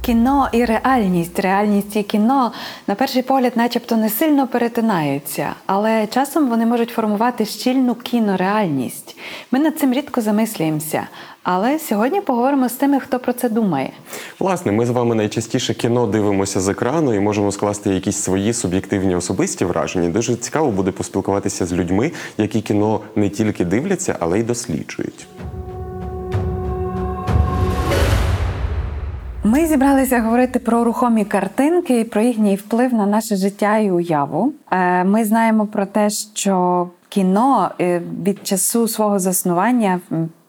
Кіно і реальність, реальність і кіно на перший погляд начебто не сильно перетинаються, але часом вони можуть формувати щільну кінореальність. Ми над цим рідко замислюємося, але сьогодні поговоримо з тими, хто про це думає. Власне, ми з вами найчастіше кіно дивимося з екрану і можемо скласти якісь свої суб'єктивні особисті враження. Дуже цікаво буде поспілкуватися з людьми, які кіно не тільки дивляться, але й досліджують. Ми зібралися говорити про рухомі картинки і про їхній вплив на наше життя і уяву. Ми знаємо про те, що кіно від часу свого заснування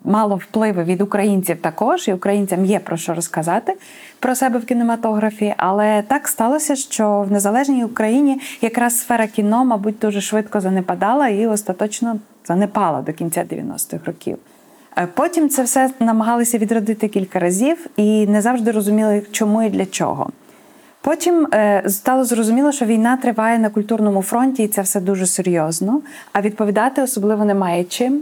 мало впливу від українців також, і українцям є про що розказати про себе в кінематографі, але так сталося, що в незалежній Україні якраз сфера кіно, мабуть, дуже швидко занепадала і остаточно занепала до кінця 90-х років. Потім це все намагалися відродити кілька разів і не завжди розуміли, чому і для чого. Потім стало зрозуміло, що війна триває на культурному фронті, і це все дуже серйозно, а відповідати особливо немає чим.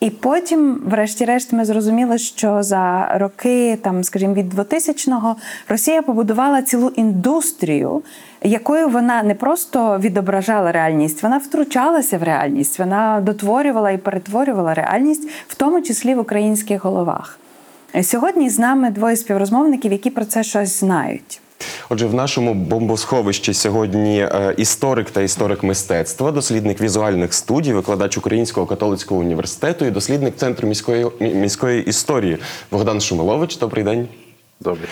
І потім, врешті-решт, ми зрозуміли, що за роки, скажімо, від 2000-го, Росія побудувала цілу індустрію, якою вона не просто відображала реальність, вона втручалася в реальність, вона дотворювала і перетворювала реальність, в тому числі в українських головах. Сьогодні з нами двоє співрозмовників, які про це щось знають. Отже, в нашому бомбосховищі сьогодні історик та історик мистецтва, дослідник візуальних студій, викладач Українського католицького університету і дослідник Центру міської історії Богдан Шумилович. Добрий день. Добре.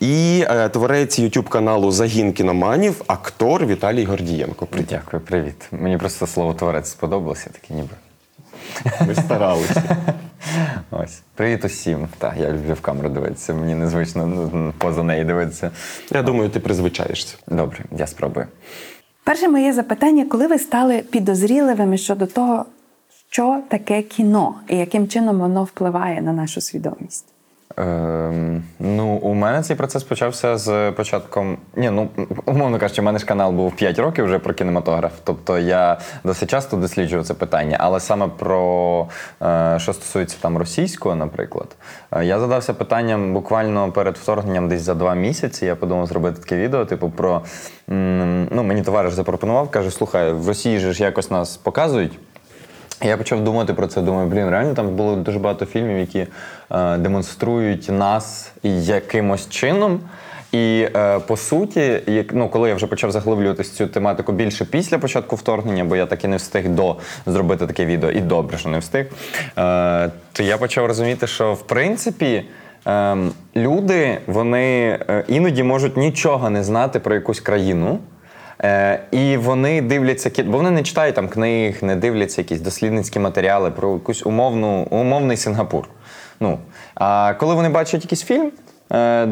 І творець YouTube-каналу «Загін кіноманів», актор Віталій Гордієнко. Дякую, привіт. Мені просто слово «творець» сподобалося, таке ніби. Ми старалися. Ось. Привіт усім. Так, я люблю в камеру дивитися, мені незвично поза неї дивитися. Я думаю, ти призвичаєшся. Добре, я спробую. Перше моє запитання, коли ви стали підозріливими щодо того, що таке кіно і яким чином воно впливає на нашу свідомість? У мене цей процес почався з початком... умовно кажучи, у мене ж канал був 5 років вже про кінематограф, тобто я досить часто досліджую це питання, але саме про, що стосується російського, наприклад, я задався питанням буквально перед вторгненням десь за 2 місяці, я подумав зробити таке відео, про... мені товариш запропонував, каже, слухай, в Росії ж якось нас показують. Я почав думати про це, думаю, реально там було дуже багато фільмів, які демонструють нас якимось чином. І, по суті, коли я вже почав заглиблюватися цю тематику більше після початку вторгнення, бо я так і не встиг зробити таке відео, і добре, що не встиг, то я почав розуміти, що, в принципі, люди, вони іноді можуть нічого не знати про якусь країну, і вони дивляться, бо вони не читають книг, не дивляться якісь дослідницькі матеріали про якусь умовний Сингапур. А коли вони бачать якийсь фільм,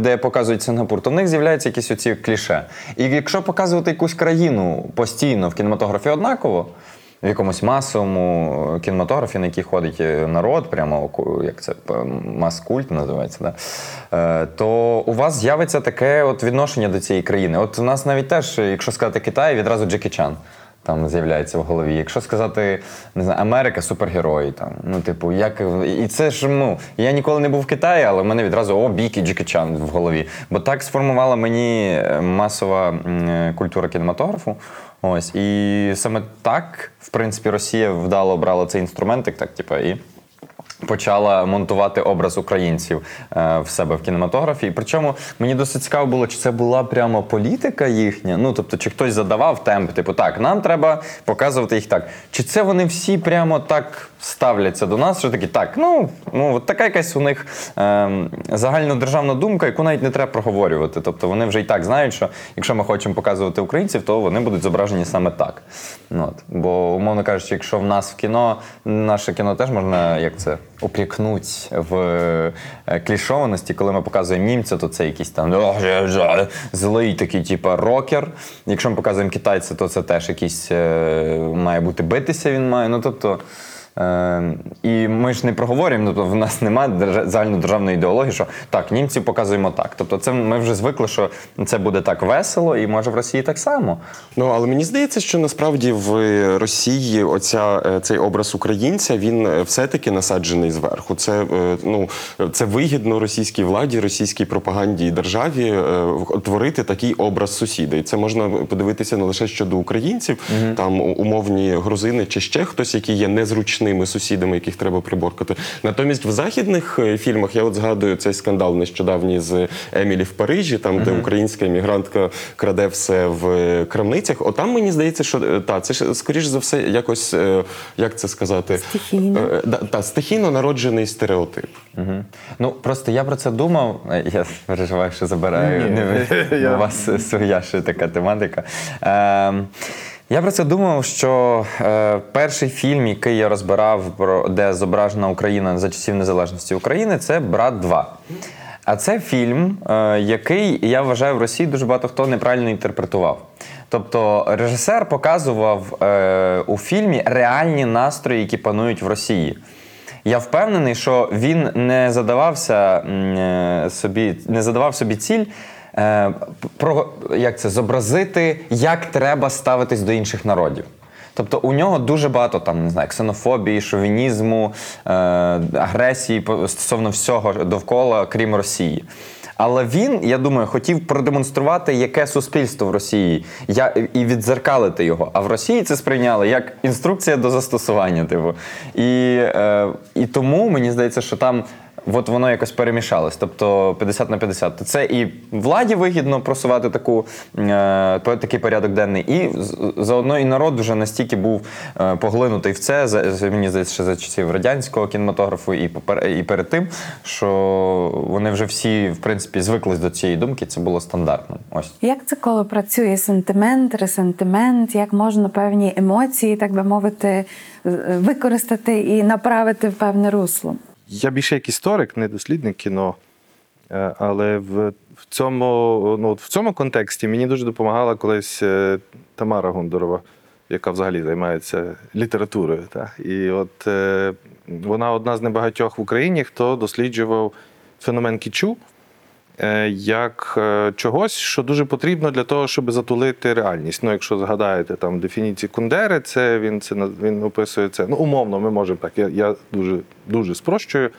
де показують Сингапур, то в них з'являються якісь оці кліше. І якщо показувати якусь країну постійно в кінематографі однаково, в якомусь масовому кінематографі, на який ходить народ, прямо, як це, мас-культ називається, да? То у вас з'явиться таке відношення до цієї країни. От у нас навіть теж, якщо сказати Китай, відразу Джекі Чан там з'являється в голові. Якщо сказати, не знаю, Америка, супергерої, як... І це ж, я ніколи не був в Китаї, але в мене відразу, бійки Джекі Чан в голові. Бо так сформувала мені масова культура кінематографу. Ось, і саме так, в принципі, Росія вдало брала цей інструментик, і почала монтувати образ українців в себе в кінематографі. І причому мені досить цікаво було, чи це була прямо політика їхня, ну, тобто, чи хтось задавав темп, типу, так, нам треба показувати їх так. Чи це вони всі прямо так ставляться до нас, що такі, так, ну от така якась у них загальнодержавна думка, яку навіть не треба проговорювати. Тобто вони вже і так знають, що якщо ми хочемо показувати українців, то вони будуть зображені саме так. От. Бо, умовно кажучи, якщо в нас в кіно, наше кіно теж можна, як це, упрекнуть в клішованості, коли ми показуємо німця, то це якийсь там злий такий, типу, рокер. Якщо ми показуємо китайця, то це теж якийсь має бути битися він має. Ну, тобто, і ми ж не проговорюємо, тобто в нас немає загальнодержавної ідеології, що так, німців показуємо так. Тобто це ми вже звикли, що це буде так весело, і може в Росії так само. Ну, але мені здається, що насправді в Росії цей образ українця, він все-таки насаджений зверху. Це вигідно російській владі, російській пропаганді і державі творити такий образ сусіда. І це можна подивитися не лише щодо українців, там умовні грузини чи ще хтось, які є незручні сусідами, яких треба приборкати. Натомість в західних фільмах, я от згадую цей скандал нещодавній з Емілі в Парижі, там, де українська емігрантка краде все в крамницях. Там мені здається, що це ж, скоріш за все, якось, як це сказати? Стихійно. Стихійно народжений стереотип. Ну, просто я про це думав, я переживаю, що забираю у вас своя ще така тематика. Я про це думав, що перший фільм, який я розбирав, де зображена Україна за часів незалежності України, це «Брат 2». А це фільм, який, я вважаю, в Росії дуже багато хто неправильно інтерпретував. Тобто режисер показував у фільмі реальні настрої, які панують в Росії. Я впевнений, що він не задавав собі ціль, зобразити, як треба ставитись до інших народів. Тобто у нього дуже багато там, не знаю, ксенофобії, шовінізму, агресії стосовно всього довкола, крім Росії. Але він, я думаю, хотів продемонструвати, яке суспільство в Росії, і віддзеркалити його. А в Росії це сприйняли як інструкція до застосування. Типу. І тому, мені здається, що там от воно якось перемішалось, тобто 50/50. Це і владі вигідно просувати такий порядок денний, і заодно і народ вже настільки був поглинутий в це, мені здається, ще за часів радянського кінематографу і перед тим, що вони вже всі, в принципі, звикли до цієї думки, це було стандартно. Ось. Як це коли працює сентимент, ресентимент, як можна певні емоції, так би мовити, використати і направити в певне русло? Я більше як історик, не дослідник кіно, але в цьому контексті мені дуже допомагала колись Тамара Гундурова, яка взагалі займається літературою. Та? І от вона одна з небагатьох в Україні, хто досліджував феномен кічу як чогось, що дуже потрібно для того, щоб затулити реальність. Ну, якщо згадаєте там дефініції Кундери, він описує це. Ну, умовно, ми можемо так. Я дуже, дуже спрощую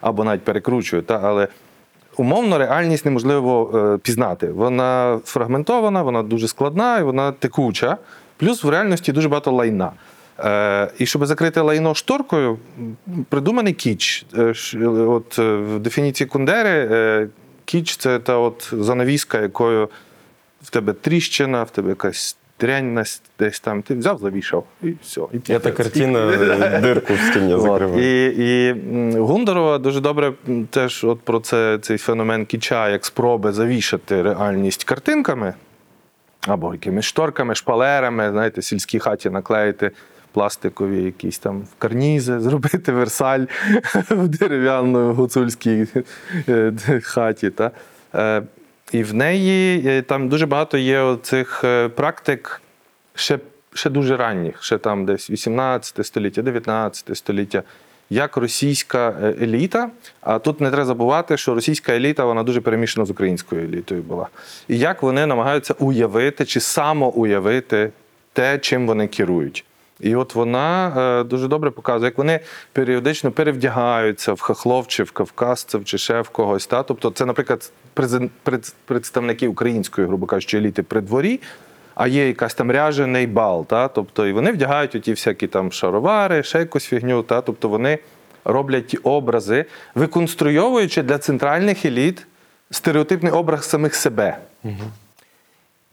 або навіть перекручую, але умовно реальність неможливо пізнати. Вона фрагментована, вона дуже складна і вона текуча. Плюс в реальності дуже багато лайна. І щоб закрити лайно шторкою, придуманий кіч. От в дефініції Кундери кіч – це та от занавіска, якою в тебе тріщина, в тебе якась дрянь десь там. Ти взяв, завішав і все. Я та картина дирку в стіні закриваю. І Гундурова дуже добре теж от про цей феномен кіча, як спроби завішати реальність картинками або якимись шторками, шпалерами, знаєте, в сільській хаті наклеїти пластикові якісь там карнізи, зробити Версаль в дерев'яному гуцульській хаті. Та? І в неї там дуже багато є цих практик ще дуже ранніх, ще там десь 18 століття, 19 століття, як російська еліта, а тут не треба забувати, що російська еліта, вона дуже перемішана з українською елітою була. І як вони намагаються уявити чи самоуявити те, чим вони керують. І от вона дуже добре показує, як вони періодично перевдягаються в хохлов, чи в кавказців, чи ще в когось. Та? Тобто це, наприклад, представники української, грубо кажучи, еліти при дворі, а є якась там ряжений бал. Та? Тобто і вони вдягають оті всякі там шаровари, ще якусь фігню. Та? Тобто вони роблять образи, виконструйовуючи для центральних еліт стереотипний образ самих себе. Угу.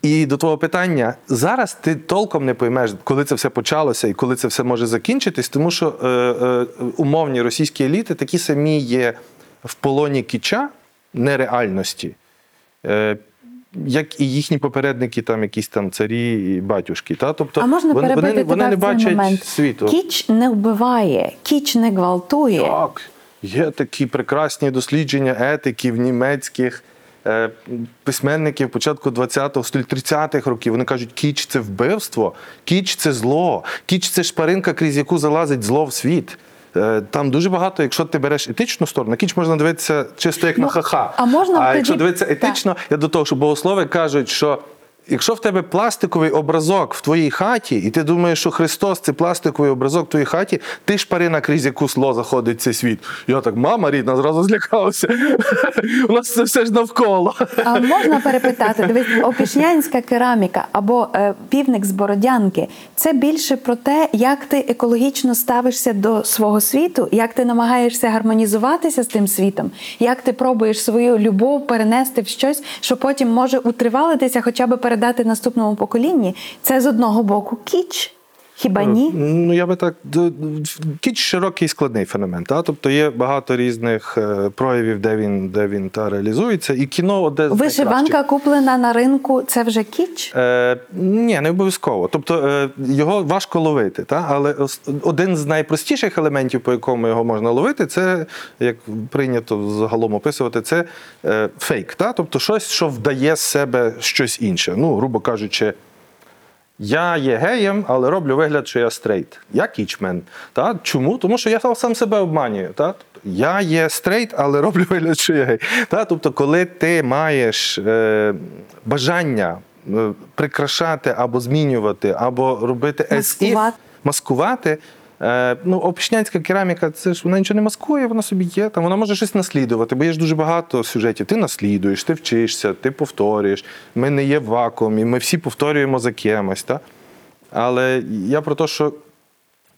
І до твого питання, зараз ти толком не поймеш, коли це все почалося і коли це все може закінчитись, тому що умовні російські еліти такі самі є в полоні кіча нереальності, як і їхні попередники, там якісь там царі і батюшки. Та? Тобто, а можна перебити вони не бачать момент. Світу. Кіч не вбиває, кіч не гвалтує. Так, є такі прекрасні дослідження етиків німецьких письменників початку 20-го, 30-х років. Вони кажуть, кіч – це вбивство, кіч – це зло, кіч – це шпаринка, крізь яку залазить зло в світ. Там дуже багато, якщо ти береш етичну сторону, кіч можна дивитися чисто як на ха-ха. А якщо дивитися етично, я до того, що богослови кажуть, що якщо в тебе пластиковий образок в твоїй хаті, і ти думаєш, що Христос – це пластиковий образок в твоїй хаті, ти шпарина, крізь яку зло заходить цей світ. Я так, мама рідна, зразу злякався. У нас це все ж навколо. А можна перепитати, дивись, опішнянська кераміка або півник з Бородянки – це більше про те, як ти екологічно ставишся до свого світу, як ти намагаєшся гармонізуватися з тим світом, як ти пробуєш свою любов перенести в щось, що потім може утривалитися, хоча б передати наступному поколінні, це з одного боку кіч, хіба ні? Ну, я би так, кіч широкий і складний феномен, та? Тобто є багато різних проявів, де він та реалізується, і кіно одне з найкращих. Вишиванка, куплена на ринку, це вже кіч? Ні, не обов'язково. Тобто його важко ловити, та? Але один з найпростіших елементів, по якому його можна ловити, це, як прийнято загалом описувати, це фейк, та? Тобто щось, що вдає з себе щось інше, ну, грубо кажучи, я є геєм, але роблю вигляд, що я стрейт. Я кічмен. Та? Чому? Тому що я сам себе обманюю. Та? Я є стрейт, але роблю вигляд, що я гей. Та? Тобто, коли ти маєш бажання прикрашати або змінювати, або робити маскувати, ну, опішнянська кераміка, це ж вона нічого не маскує, вона собі є, там вона може щось наслідувати, бо є ж дуже багато сюжетів. Ти наслідуєш, ти вчишся, ти повторюєш, ми не є в вакуумі, ми всі повторюємо за кимось. Та? Але я про те, що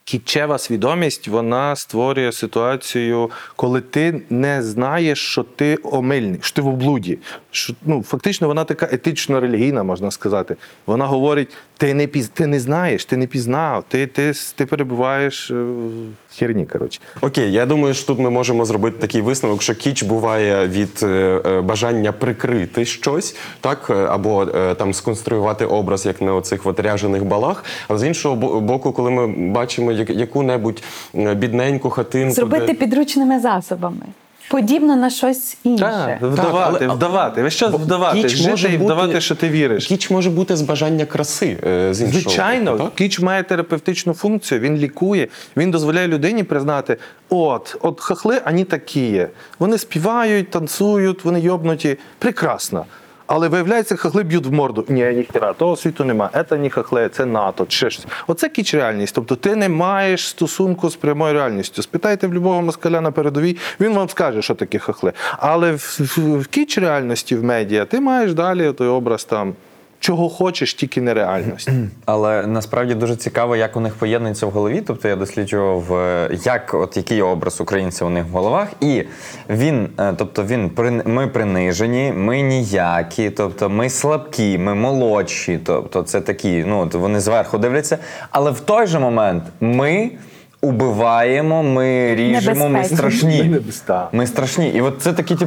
кічева свідомість, вона створює ситуацію, коли ти не знаєш, що ти омильний, що ти в облуді. Що, ну, фактично вона така етично-релігійна, можна сказати. Вона говорить, ти не знаєш, ти не пізнав, ти перебуваєш в херні, коротше. Окей, я думаю, що тут ми можемо зробити такий висновок, що кіч буває від бажання прикрити щось, так, або там сконструювати образ, як на оцих от ряжених балах. Але з іншого боку, коли ми бачимо яку-небудь бідненьку хатинку... Зробити підручними засобами. Подібно на щось інше. Так, вдавати. Ви що вдавати? Жити і вдавати, що ти віриш. Кіч може бути з бажання краси, з іншого. Звичайно. Так? Кіч має терапевтичну функцію, він лікує, він дозволяє людині признати, от хахли, ані такі є. Вони співають, танцюють, вони йобнуті. Прекрасно. Але виявляється, хахли б'ють в морду. Ні, ніхера, того світу нема. Це не хахли, це НАТО, чи щось. Оце кіч реальність. Тобто ти не маєш стосунку з прямою реальністю. Спитайте в любого москаля на передовій, він вам скаже, що таке хахли. Але в кіч реальності, в медіа, ти маєш далі той образ там, чого хочеш, тільки нереальність. Але насправді дуже цікаво, як у них поєднується в голові. Тобто я досліджував, який образ українця у них в головах. І ми принижені, ми ніякі, тобто ми слабкі, ми молодші. Тобто це такі, вони зверху дивляться. Але в той же момент ми убиваємо, ми ріжемо, ми страшні. І от це такі,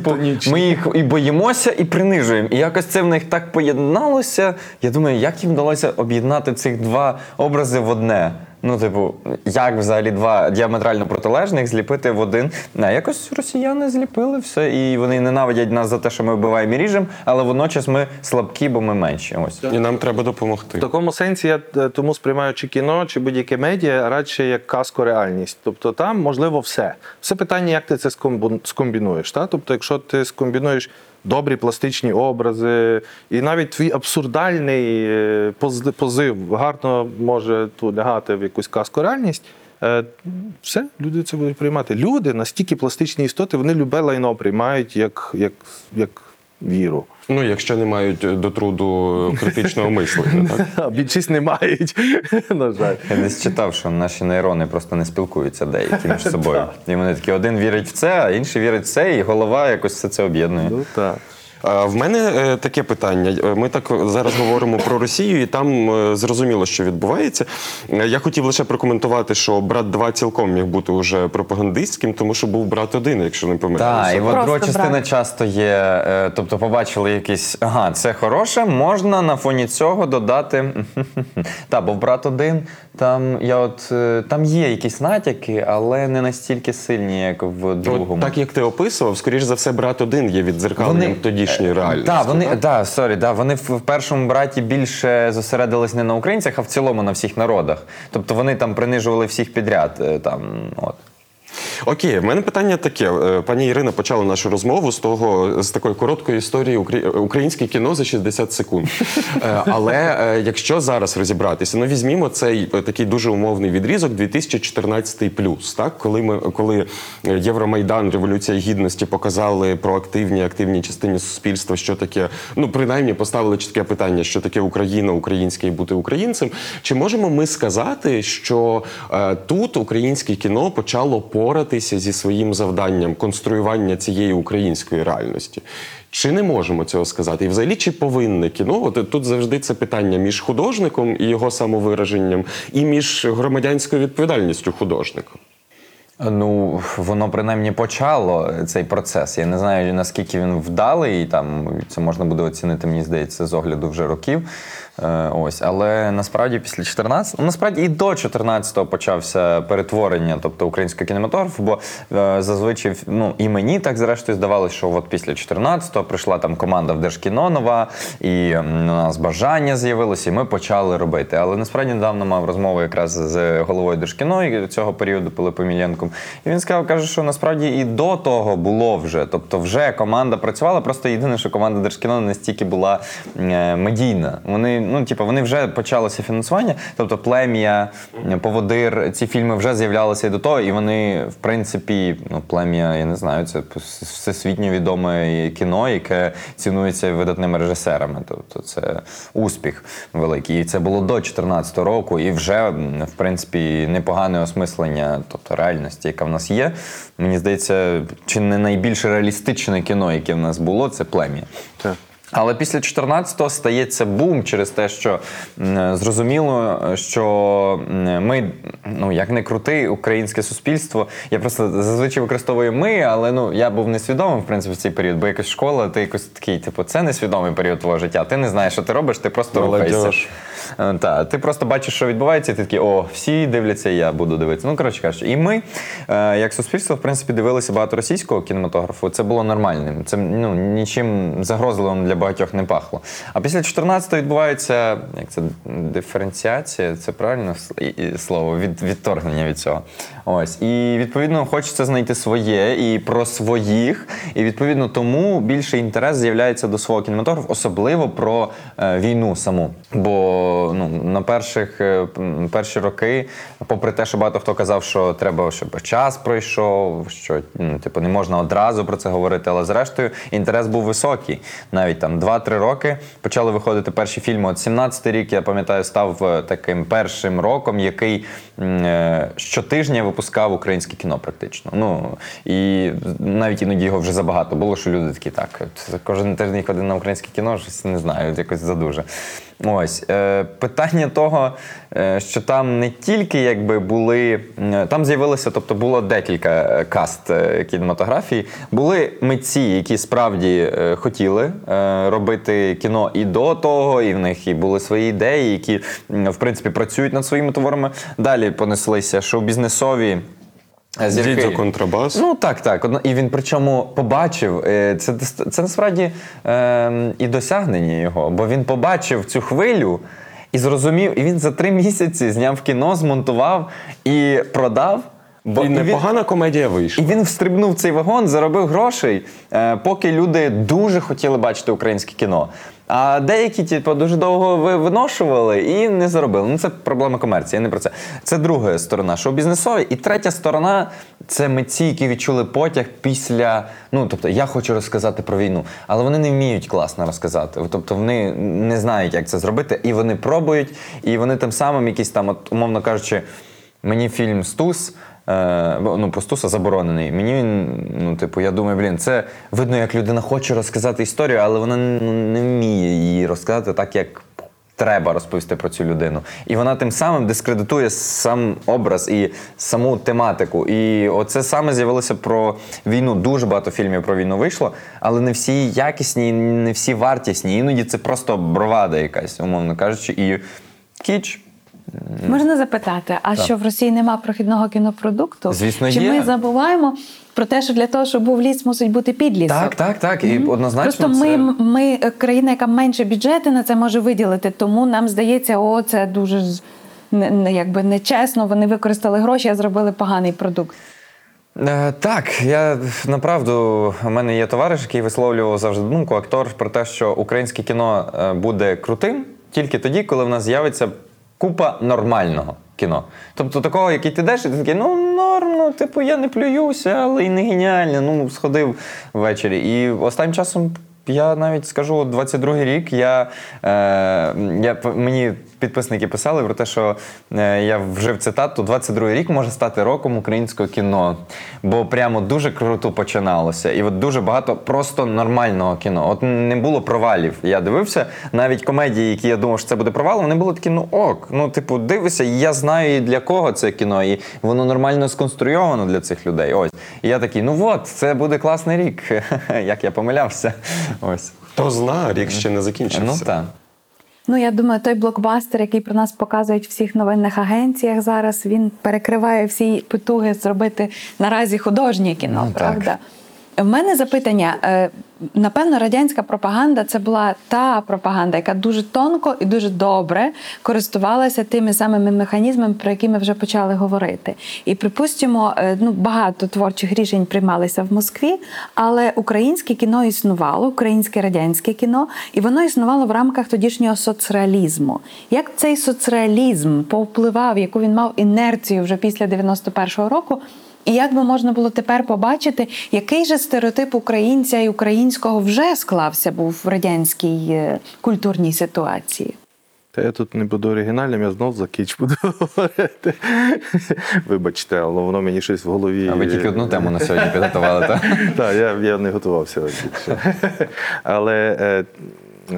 ми їх і боїмося, і принижуємо. І якось це в них так поєдналося. Я думаю, як їм вдалося об'єднати цих два образи в одне? Як взагалі два діаметрально протилежних зліпити в один? Якось росіяни зліпили все, і вони ненавидять нас за те, що ми вбиваємо і ріжемо, але водночас ми слабкі, бо ми менші. Ось. І нам треба допомогти. В такому сенсі я тому сприймаю чи кіно, чи будь-яке медіа, радше як казку реальність. Тобто там можливо все. Все питання, як ти це скомбінуєш. Та? Тобто якщо ти скомбінуєш добрі пластичні образи, і навіть твій абсурдальний позив гарно може лягати в якусь казку реальність, все, люди це будуть приймати. Люди, настільки пластичні істоти, вони любе лайно приймають як віру. Ну, якщо не мають до труду критичного мислення, так? Більшість не мають, на жаль. Я десь читав, що наші нейрони просто не спілкуються деякі між собою. І вони такі, один вірить в це, а інший вірить в це, і голова якось все це об'єднує. Ну, так. В мене таке питання. Ми так зараз говоримо про Росію, і там зрозуміло, що відбувається. Я хотів лише прокоментувати, що «Брат 2» цілком міг бути уже пропагандистським, тому що був «Брат 1», якщо не помиляюся. Так, і от друга частина часто є, тобто побачили якийсь, ага, це хороше, можна на фоні цього додати, та, бо в «Брат 1» там є якісь натяки, але не настільки сильні, як в другому. Так, як ти описував, скоріш за все, «Брат 1» є віддзеркаленням тодішньої реальності. Вони в першому «Браті» більше зосередились не на українцях, а в цілому на всіх народах. Тобто вони там принижували всіх підряд. Окей, в мене питання таке. Пані Ірина почала нашу розмову з такої короткої історії українське кіно за 60 секунд. Але якщо зараз розібратися, ну візьмімо цей такий дуже умовний відрізок 2014+, так? Коли Євромайдан, Революція Гідності показали про активній частині суспільства, що таке, ну принаймні поставили чітке питання, що таке Україна, українське і бути українцем. Чи можемо ми сказати, що тут українське кіно почало поратися зі своїм завданням конструювання цієї української реальності? Чи не можемо цього сказати? І взагалі, чи повинне кіно? От тут завжди це питання між художником і його самовираженням, і між громадянською відповідальністю художника. Ну, воно принаймні почало цей процес. Я не знаю, наскільки він вдалий, і там це можна буде оцінити, мені здається, з огляду вже років. Але насправді після 14-го, насправді і до 14-го почався перетворення, тобто українського кінематографу, бо зазвичай, ну, і мені так зрештою здавалося, що от після 14-го прийшла там команда в Держкіно нова, і у нас бажання з'явилося, і ми почали робити. Але насправді недавно мав розмову якраз з головою Держкіно цього періоду Пилипом Іллєнком, і він сказав, каже, що насправді і до того було вже, тобто вже команда працювала, просто єдине, що команда Держкіно не стільки була медійна. Вони вже почалося фінансування, тобто «Плем'я», «Поводир», ці фільми вже з'являлися і до того, і вони, в принципі, «Плем'я», я не знаю, це всесвітньо відоме кіно, яке цінується видатними режисерами, тобто це успіх великий. І це було до 14-го року, і вже, в принципі, непогане осмислення, тобто реальності, яка в нас є. Мені здається, чи не найбільш реалістичне кіно, яке в нас було, це «Плем'я». Так. Але після 14-го стається бум через те, що зрозуміло, що ми, ну як не крути, українське суспільство, я просто зазвичай використовую «ми», але ну я був несвідомим, в принципі, в цей період, бо якась школа, ти якось такий, типу, це несвідомий період твого життя, ти не знаєш, що ти робиш, ти просто рухаєшся. Та, ти просто бачиш, що відбувається, і ти такий, о, всі дивляться, я буду дивитися. Ну, коротше кажучи, і ми, як суспільство, в принципі, дивилися багато російського кінематографу, це було нормальним, це ну нічим загрозливим для багатьох не пахло. А після 14-го відбувається, як це, диференціація, це правильно слово, відторгнення від цього. І, відповідно, хочеться знайти своє і про своїх, і, відповідно, тому більший інтерес з'являється до свого кінематографу, особливо про війну саму. Бо, ну, на перші роки, попри те, що багато хто казав, що треба, щоб час пройшов, що, типу, не можна одразу про це говорити, але, зрештою, інтерес був високий. Навіть там 2-3 роки почали виходити перші фільми. От 17-й рік, я пам'ятаю, став таким першим роком, який щотижня випускав українське кіно практично. Ну, і навіть іноді його вже забагато було, що люди такі, так, кожен тиждень ходив на українське кіно, щось, не знаю, якось задуже. Питання того, що там не тільки якби були, там з'явилося, тобто було декілька каст кінематографії, були митці, які справді хотіли робити кіно і до того, і в них і були свої ідеї, які, в принципі, працюють над своїми творами. Далі понеслися шоу-бізнесові зірки. Дідзо контрабас. Ну, так. І він причому побачив, це насправді і досягнення його, бо він побачив цю хвилю і зрозумів, і він за 3 місяці зняв кіно, змонтував і продав. І непогана комедія вийшла. І він встрибнув цей вагон, заробив грошей, поки люди дуже хотіли бачити українське кіно. А деякі, типу, дуже довго виношували і не заробили. Ну, це проблема комерції, я не про це. Це друга сторона, шоу-бізнесові. І третя сторона це митці, які відчули потяг після, ну, тобто, я хочу розказати про війну, але вони не вміють класно розказати. Тобто, вони не знають, як це зробити, і вони пробують, і вони тим самим якісь там, от, умовно кажучи, мені фільм «Стус», ну, про Стуса заборонений. Мені він, ну, типу, я думаю, блін, це видно, як людина хоче розказати історію, але вона не вміє її розказати так, як треба розповісти про цю людину. І вона тим самим дискредитує сам образ і саму тематику. І оце саме з'явилося про війну. Дуже багато фільмів про війну вийшло, але не всі якісні, не всі вартісні. Іноді це просто бровада якась, умовно кажучи, і кіч. Можна запитати, а так, що в Росії нема прохідного кінопродукту? Звісно, чи є. Ми забуваємо про те, що для того, щоб був ліс, мусить бути підлісок? Так, так, так. І однозначно просто це... ми країна, яка менше бюджету на це може виділити, тому нам здається, о, це дуже якби нечесно, вони використали гроші, а зробили поганий продукт. Так, я направду, в мене є товариш, який висловлював завжди думку, актор, про те, що українське кіно буде крутим тільки тоді, коли в нас з'явиться купа нормального кіно. Тобто такого, який ти йдеш, і ти такий, ну, норм, ну, типу, я не плююся, але і не геніально, ну, сходив ввечері. І останнім часом, я навіть скажу, 22-й рік, мені підписники писали про те, що я вжив цитату, 22-й рік може стати роком українського кіно. Бо прямо дуже круто починалося. І от дуже багато просто нормального кіно. От не було провалів. Я дивився, навіть комедії, які я думав, що це буде провалом, вони були такі, ну ок. Ну, типу, дивися, я знаю, і для кого це кіно, і воно нормально сконструйовано для цих людей. Ось. І я такий, ну от, це буде класний рік. Як я помилявся. Ось. Хто зна, рік ще не закінчився. Ну, так. Ну, я думаю, той блокбастер, який про нас показують в всіх новинних агенціях зараз, він перекриває всі потуги зробити наразі художнє кіно, ну, правда? Так. В мене запитання. Напевно, радянська пропаганда – це була та пропаганда, яка дуже тонко і дуже добре користувалася тими самими механізмами, про які ми вже почали говорити. І, припустимо, ну, багато творчих рішень приймалися в Москві, але українське кіно існувало, українське радянське кіно, і воно існувало в рамках тодішнього соцреалізму. Як цей соцреалізм повпливав, яку він мав інерцію вже після 91-го року, і як би можна було тепер побачити, який же стереотип українця і українського вже склався був в радянській культурній ситуації? Та я тут не буду оригінальним, я знов за кіч буду говорити. Вибачте, але воно мені щось в голові... А ви тільки одну тему на сьогодні підготували, так? Так, я не готувався. Але...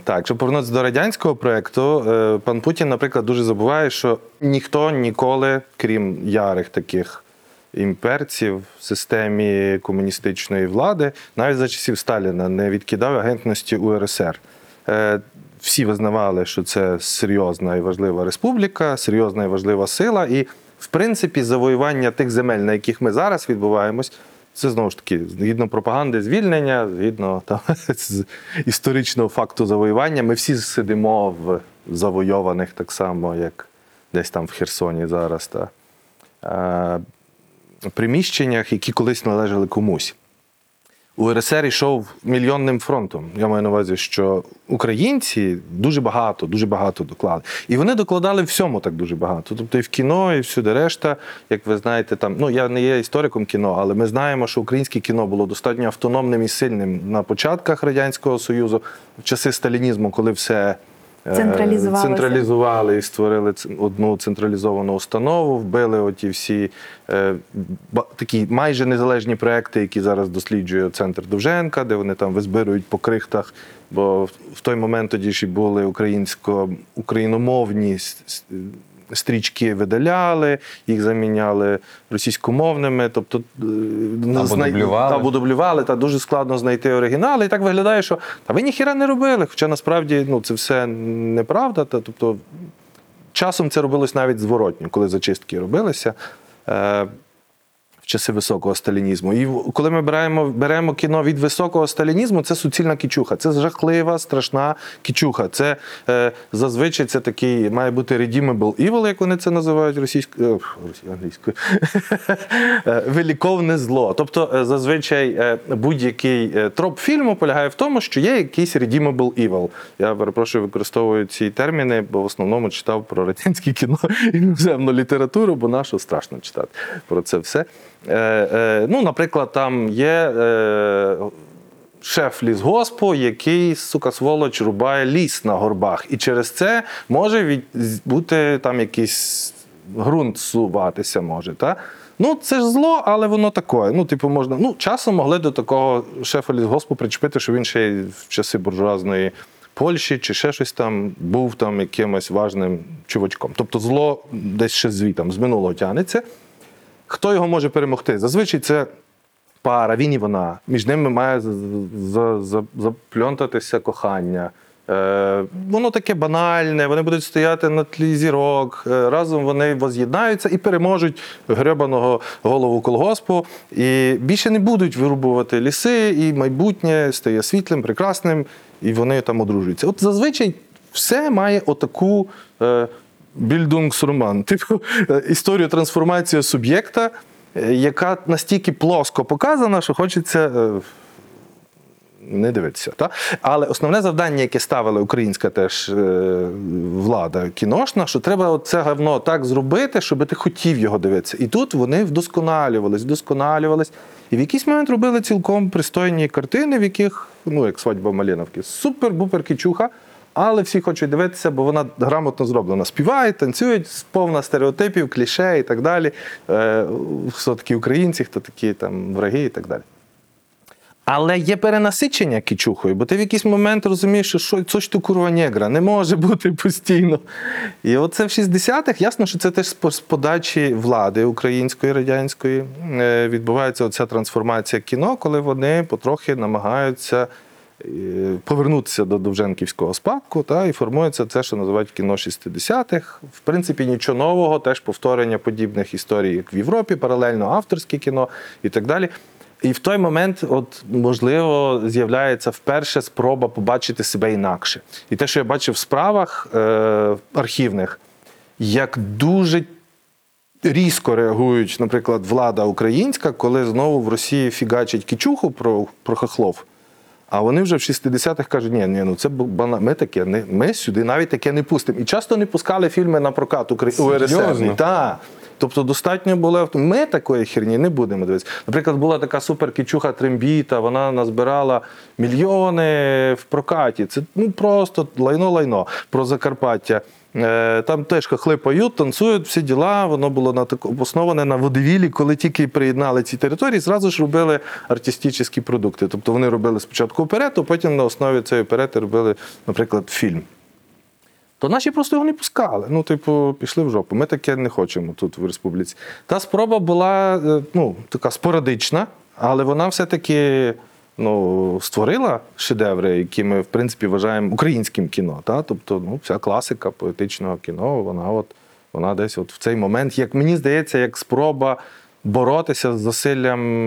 Так, щоб повернутися до радянського проєкту, пан Путін, наприклад, дуже забуває, що ніхто ніколи, крім ярих таких імперців в системі комуністичної влади, навіть за часів Сталіна, не відкидав агентності УРСР. Всі визнавали, що це серйозна і важлива республіка, серйозна і важлива сила, і, в принципі, завоювання тих земель, на яких ми зараз відбуваємось, це, знову ж таки, згідно пропаганди звільнення, згідно там, історичного факту завоювання, ми всі сидимо в завойованих так само, як десь там в Херсоні зараз, приміщеннях, які колись належали комусь. УРСР йшов мільйонним фронтом. Я маю на увазі, що українці дуже багато доклали. І вони докладали всьому так дуже багато. Тобто і в кіно, і всюди решта. Як ви знаєте, там, ну, я не є істориком кіно, але ми знаємо, що українське кіно було достатньо автономним і сильним на початках Радянського Союзу, в часи сталінізму, коли все централізували і створили одну централізовану установу, вбили оті всі такі майже незалежні проекти, які зараз досліджує центр Довженка, де вони там визбирують по крихтах, бо в той момент тоді ж і були україномовні стрічки видаляли, їх заміняли російськомовними, тобто дублювали, та дуже складно знайти оригінали. І так виглядає, що ви ніхіра не робили, хоча насправді це все неправда. Тобто часом це робилось навіть зворотньо, коли зачистки робилися в часи високого сталінізму. І коли ми беремо кіно від високого сталінізму, це суцільна кічуха. Це жахлива, страшна кічуха. Це зазвичай це такий, має бути redeemable evil, як вони це називають англійською. Великовне зло. Тобто, зазвичай будь-який троп фільму полягає в тому, що є якийсь redeemable evil. Я, перепрошую, використовую ці терміни, бо в основному читав про радянське кіно і іноземну літературу, бо нашу страшно читати про це все. ну, наприклад, там є шеф лісгоспу, який, сука, сволоч, рубає ліс на горбах. І через це може бути там якийсь ґрунт суватися може, та? Ну, це ж зло, але воно таке. Ну, типу, можна, ну, часом могли до такого шефа лісгоспу причепити, що він ще в часи буржуазної Польщі чи ще щось там був там якимось важним чувачком. Тобто зло десь ще звітом з минулого тягнеться. Хто його може перемогти? Зазвичай це пара, він і вона. Між ними має запльонтатися кохання. Воно таке банальне, вони будуть стояти на тлі зірок, разом вони воз'єднаються і переможуть гребаного голову колгоспу. І більше не будуть вирубувати ліси, і майбутнє стає світлим, прекрасним, і вони там одружуються. От зазвичай все має отаку більдунгсроман, типу історію трансформації суб'єкта, яка настільки плоско показана, що хочеться не дивитися. Та? Але основне завдання, яке ставила українська теж влада кіношна, що треба це говно так зробити, щоб ти хотів його дивитися. І тут вони вдосконалювались. І в якийсь момент робили цілком пристойні картини, в яких, ну, як «Свадьба Малиновки», супер-бупер кічуха, але всі хочуть дивитися, бо вона грамотно зроблена. Співають, танцюють, повна стереотипів, кліше і так далі. Хто такі українці, хто такі там враги і так далі. Але є перенасичення кічухою, бо ти в якийсь момент розумієш, що це ж ти, курва, негра, не може бути постійно. І оце в 60-х, ясно, що це теж з подачі влади української, радянської, відбувається оця трансформація кіно, коли вони потрохи намагаються повернутися до довженківського спадку, та, і формується те, що називають кіно 60-х. В принципі, нічого нового, теж повторення подібних історій, як в Європі, паралельно авторське кіно і так далі. І в той момент, от, можливо, з'являється вперше спроба побачити себе інакше. І те, що я бачив в справах архівних, як дуже різко реагують, наприклад, влада українська, коли знову в Росії фігачить кічуху про хохлов, а вони вже в 60-х кажуть, ні, це банально, ми сюди навіть таке не пустимо. І часто не пускали фільми на прокат УРСР. Так. Тобто достатньо було, ми такої херні не будемо дивитися. Наприклад, була така суперкічуха «Трембіта», вона назбирала мільйони в прокаті. Це, ну, просто лайно-лайно про Закарпаття. Там теж хохли поють, танцюють, всі діла. Воно було обосноване на водевілі, коли тільки приєднали ці території, зразу ж робили артистичні продукти. Тобто вони робили спочатку оперету, потім на основі цієї оперети робили, наприклад, фільм. То наші просто його не пускали. Ну, типу, пішли в жопу. Ми таке не хочемо тут в республіці. Та спроба була, ну, така спорадична, але вона все-таки, ну, створила шедеври, які ми, в принципі, вважаємо українським кіно. Та? Тобто, ну, вся класика поетичного кіно, вона десь от в цей момент, як мені здається, як спроба боротися з засиллям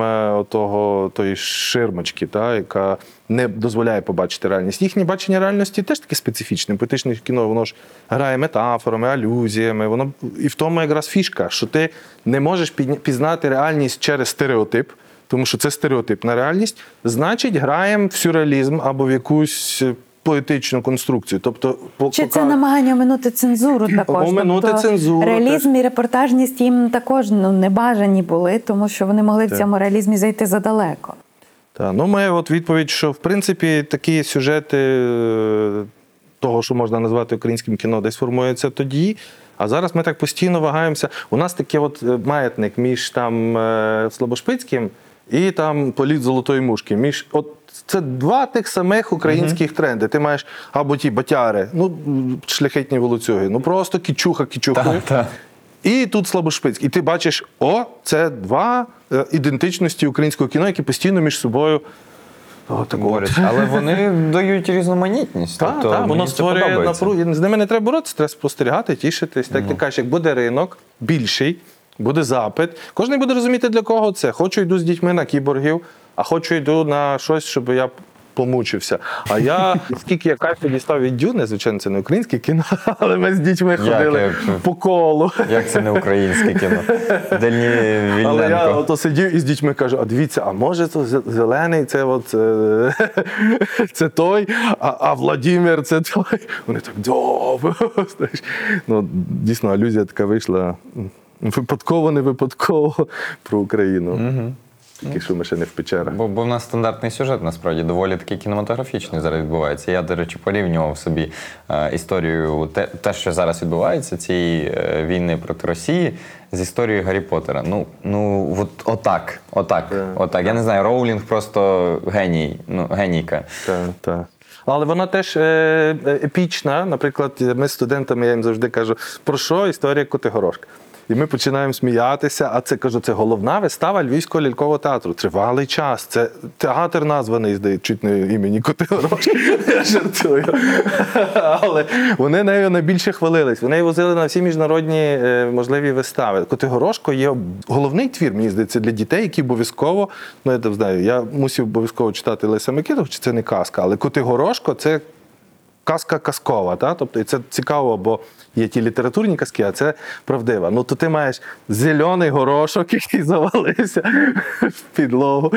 тої ширмочки, та, яка не дозволяє побачити реальність. Їхнє бачення реальності теж таке специфічне. Поетичне кіно, воно ж грає метафорами, алюзіями. Воно... І в тому якраз фішка, що ти не можеш пізнати реальність через стереотип, тому що це стереотипна реальність, значить, граємо в сюрреалізм або в якусь поетичну конструкцію. Тобто, чи це намагання оминути цензуру також? Оминути тобто, цензуру. Реалізм і репортажність їм також, ну, не бажані були, тому що вони могли в цьому реалізмі зайти задалеко. Так, ну, моя от відповідь, що, в принципі, такі сюжети того, що можна назвати українським кіно, десь формуються тоді. А зараз ми так постійно вагаємося. У нас такий от маятник між там Слобошпицьким і там «Політ золотої мушки». Між, от, це два тих самих українських тренди. Ти маєш або ті батяри, ну, шляхетні волоцюги, ну, просто кічуха-кічухою. І тут Слобошпицький. І ти бачиш, це два ідентичності українського кіно, які постійно між собою говорять. Але вони дають різноманітність. Тобто, воно створює напругу. З ними не треба боротися, треба спостерігати, тішитись. Так ти кажеш, як буде ринок більший, буде запит. Кожен буде розуміти, для кого це. Хочу, йду з дітьми на кіборгів, а хочу, йду на щось, щоб я помучився. А я, скільки я кайфу дістав від «Дюни», звичайно, це не українське кіно, але ми з дітьми ходили по колу. Як це не українське кіно? Дельні Вільненко. Але я ото сидів і з дітьми кажу, а дивіться, а може це Зелений, це от, це той, а Владимир, це той. Вони так, дійсно, алюзія така вийшла. випадково, не випадково про Україну. Угу. Тільки що ми ще не в печерах. Бо в нас стандартний сюжет, насправді, доволі такий кінематографічний зараз відбувається. Я, до речі, порівнював собі історію, те, що зараз відбувається, цієї війни проти Росії, з історією Гаррі Поттера. Ну, отак. Я не знаю, Роулінг просто геній, генійка. Так, так. Але вона теж епічна. Наприклад, ми з студентами, я їм завжди кажу, про що історія Котигорошка. І ми починаємо сміятися, а це, кажу, це головна вистава Львівського лялькового театру. Тривалий час. Це театр названий, здається, чуть не імені Котигорошка. Я жартую. Але вони нею найбільше хвалились. Вони її возили на всі міжнародні можливі вистави. Котигорошко є головний твір, мені здається, для дітей, які обов'язково, ну я там знаю, я мусив обов'язково читати Леся Микиту, чи це не казка, але Котигорошко – це казка казкова, та? Тобто, і це цікаво, бо є ті літературні казки, а це правдива. Ну, то ти маєш зелений горошок, який завалився в підлогу,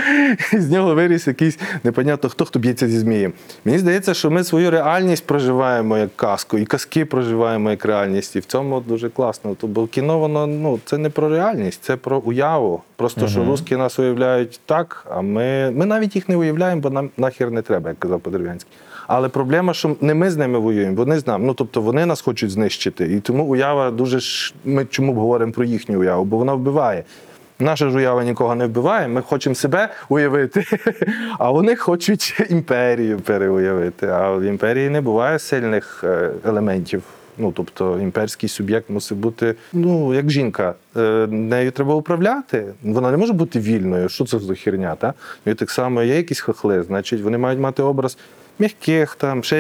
і з нього виріс якийсь непонятно хто б'ється зі змієм. Мені здається, що ми свою реальність проживаємо як казку, і казки проживаємо як реальність, і в цьому дуже класно. Бо кіно, воно, ну, це не про реальність, це про уяву. Просто, що русські нас уявляють так, а ми навіть їх не уявляємо, бо нам нахер не треба, як казав Подерев'янський. Але проблема, що не ми з ними воюємо, вони з нами. Ну, тобто вони нас хочуть знищити. І тому уява дуже... Ми чому б говоримо про їхню уяву? Бо вона вбиває. Наша ж уява нікого не вбиває, ми хочемо себе уявити, а вони хочуть імперію переуявити. А в імперії не буває сильних елементів. Ну, тобто імперський суб'єкт мусить бути, ну, як жінка. Нею треба управляти. Вона не може бути вільною. Що це за херня, та? І так само є якісь хохли, значить, вони мають мати образ м'яких, там, ще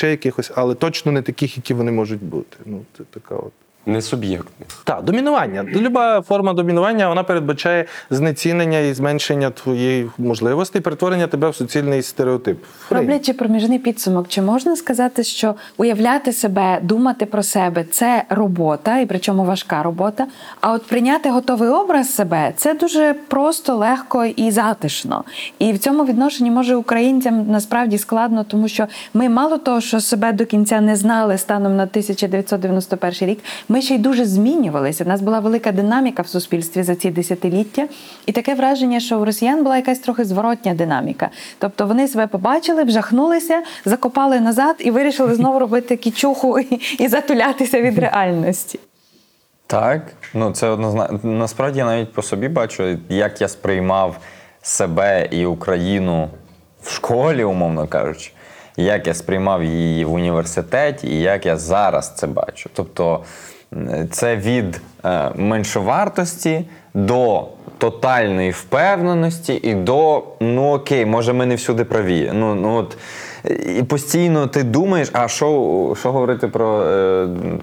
якихось, але точно не таких, які вони можуть бути. Ну, це така от. Несуб'єктність. Так, домінування. Люба форма домінування, вона передбачає знецінення і зменшення твоєї можливості, перетворення тебе в суцільний стереотип. Роблячи проміжний підсумок, чи можна сказати, що уявляти себе, думати про себе – це робота, і причому важка робота, а от прийняти готовий образ себе – це дуже просто, легко і затишно. І в цьому відношенні, може, українцям насправді складно, тому що ми мало того, що себе до кінця не знали станом на 1991 рік, ми ще й дуже змінювалися. У нас була велика динаміка в суспільстві за ці десятиліття. І таке враження, що у росіян була якась трохи зворотня динаміка. Тобто вони себе побачили, вжахнулися, закопали назад і вирішили знову робити кічуху і затулятися від реальності. Так. Ну, це однозначно. Насправді я навіть по собі бачу, як я сприймав себе і Україну в школі, умовно кажучи. Як я сприймав її в університеті, і як я зараз це бачу. Тобто це від меншовартості до тотальної впевненості і до, ну окей, може ми не всюди праві. Ну от, і постійно ти думаєш, а що говорити про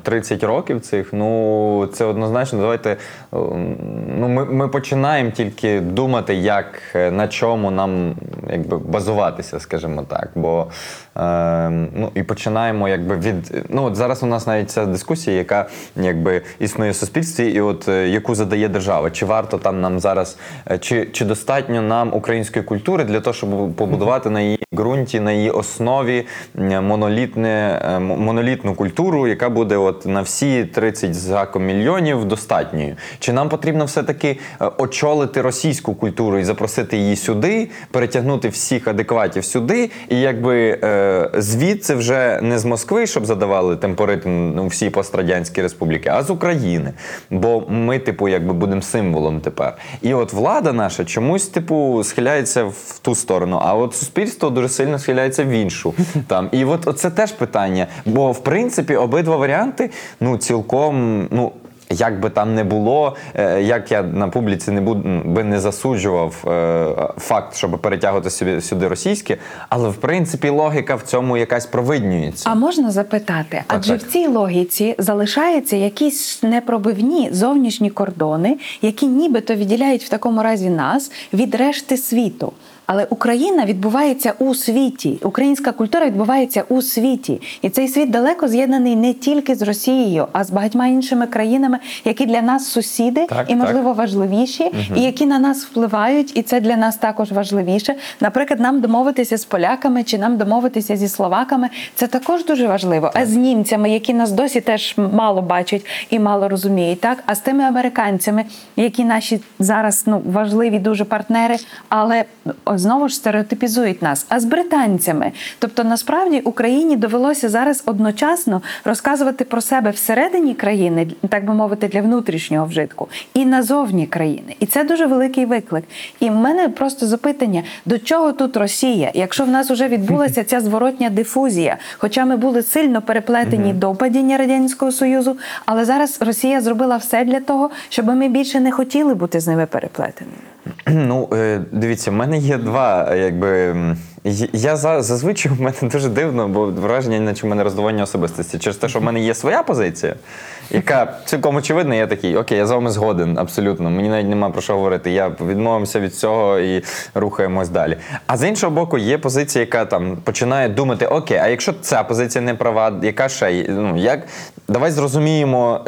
30 років цих, ну це однозначно, давайте, ну ми починаємо тільки думати, як, на чому нам, якби, базуватися, скажімо так, бо, ну і починаємо, якби, від, ну от зараз у нас навіть ця дискусія, яка, якби, існує в суспільстві, і от яку задає держава, чи варто там нам зараз, чи достатньо нам української культури для того, щоб побудувати на її ґрунті, на її основі монолітну культуру, яка буде от на всі 30 заком мільйонів достатньою. Чи нам потрібно все-таки очолити російську культуру і запросити її сюди, перетягнути всіх адекватів сюди, і якби звідси вже не з Москви, щоб задавали темпоритм у всій пострадянській республіки, а з України. Бо ми, типу, якби будемо символом тепер. І от влада наша чомусь, типу, схиляється в ту сторону, а от суспільство дуже сильно схиляється в іншу. Там. І от це теж питання. Бо, в принципі, обидва варіанти, ну, цілком, ну, як би там не було, як я на публіці не засуджував факт, щоб перетягувати сюди російське, але, в принципі, логіка в цьому якась провиднюється. А можна запитати, адже в цій логіці залишаються якісь непробивні зовнішні кордони, які нібито відділяють в такому разі нас від решти світу. Але Україна відбувається у світі, українська культура відбувається у світі. І цей світ далеко з'єднаний не тільки з Росією, а з багатьма іншими країнами, які для нас сусіди і, можливо, важливіші, і які на нас впливають, і це для нас також важливіше. Наприклад, нам домовитися з поляками чи нам домовитися зі словаками – це також дуже важливо. Так. А з німцями, які нас досі теж мало бачать і мало розуміють, так? А з тими американцями, які наші зараз важливі дуже партнери, але знову ж стереотипізують нас. А з британцями. Тобто, насправді, Україні довелося зараз одночасно розказувати про себе всередині країни, так би мовити, для внутрішнього вжитку, і назовні країни. І це дуже великий виклик. І в мене просто запитання, до чого тут Росія, якщо в нас вже відбулася ця зворотня дифузія, хоча ми були сильно переплетені до падіння Радянського Союзу, але зараз Росія зробила все для того, щоб ми більше не хотіли бути з ними переплетеними. Ну, дивіться, в мене є два, якби... Я зазвичай, в мене дуже дивно, бо враження, наче в мене роздвоєння особистості. Через те, що в мене є своя позиція, яка цілком очевидна, я такий, окей, я з вами згоден, абсолютно, мені навіть нема про що говорити, я відмовився від цього і рухаємось далі. А з іншого боку, є позиція, яка там починає думати, окей, а якщо ця позиція не права, яка ще, давай зрозуміємо,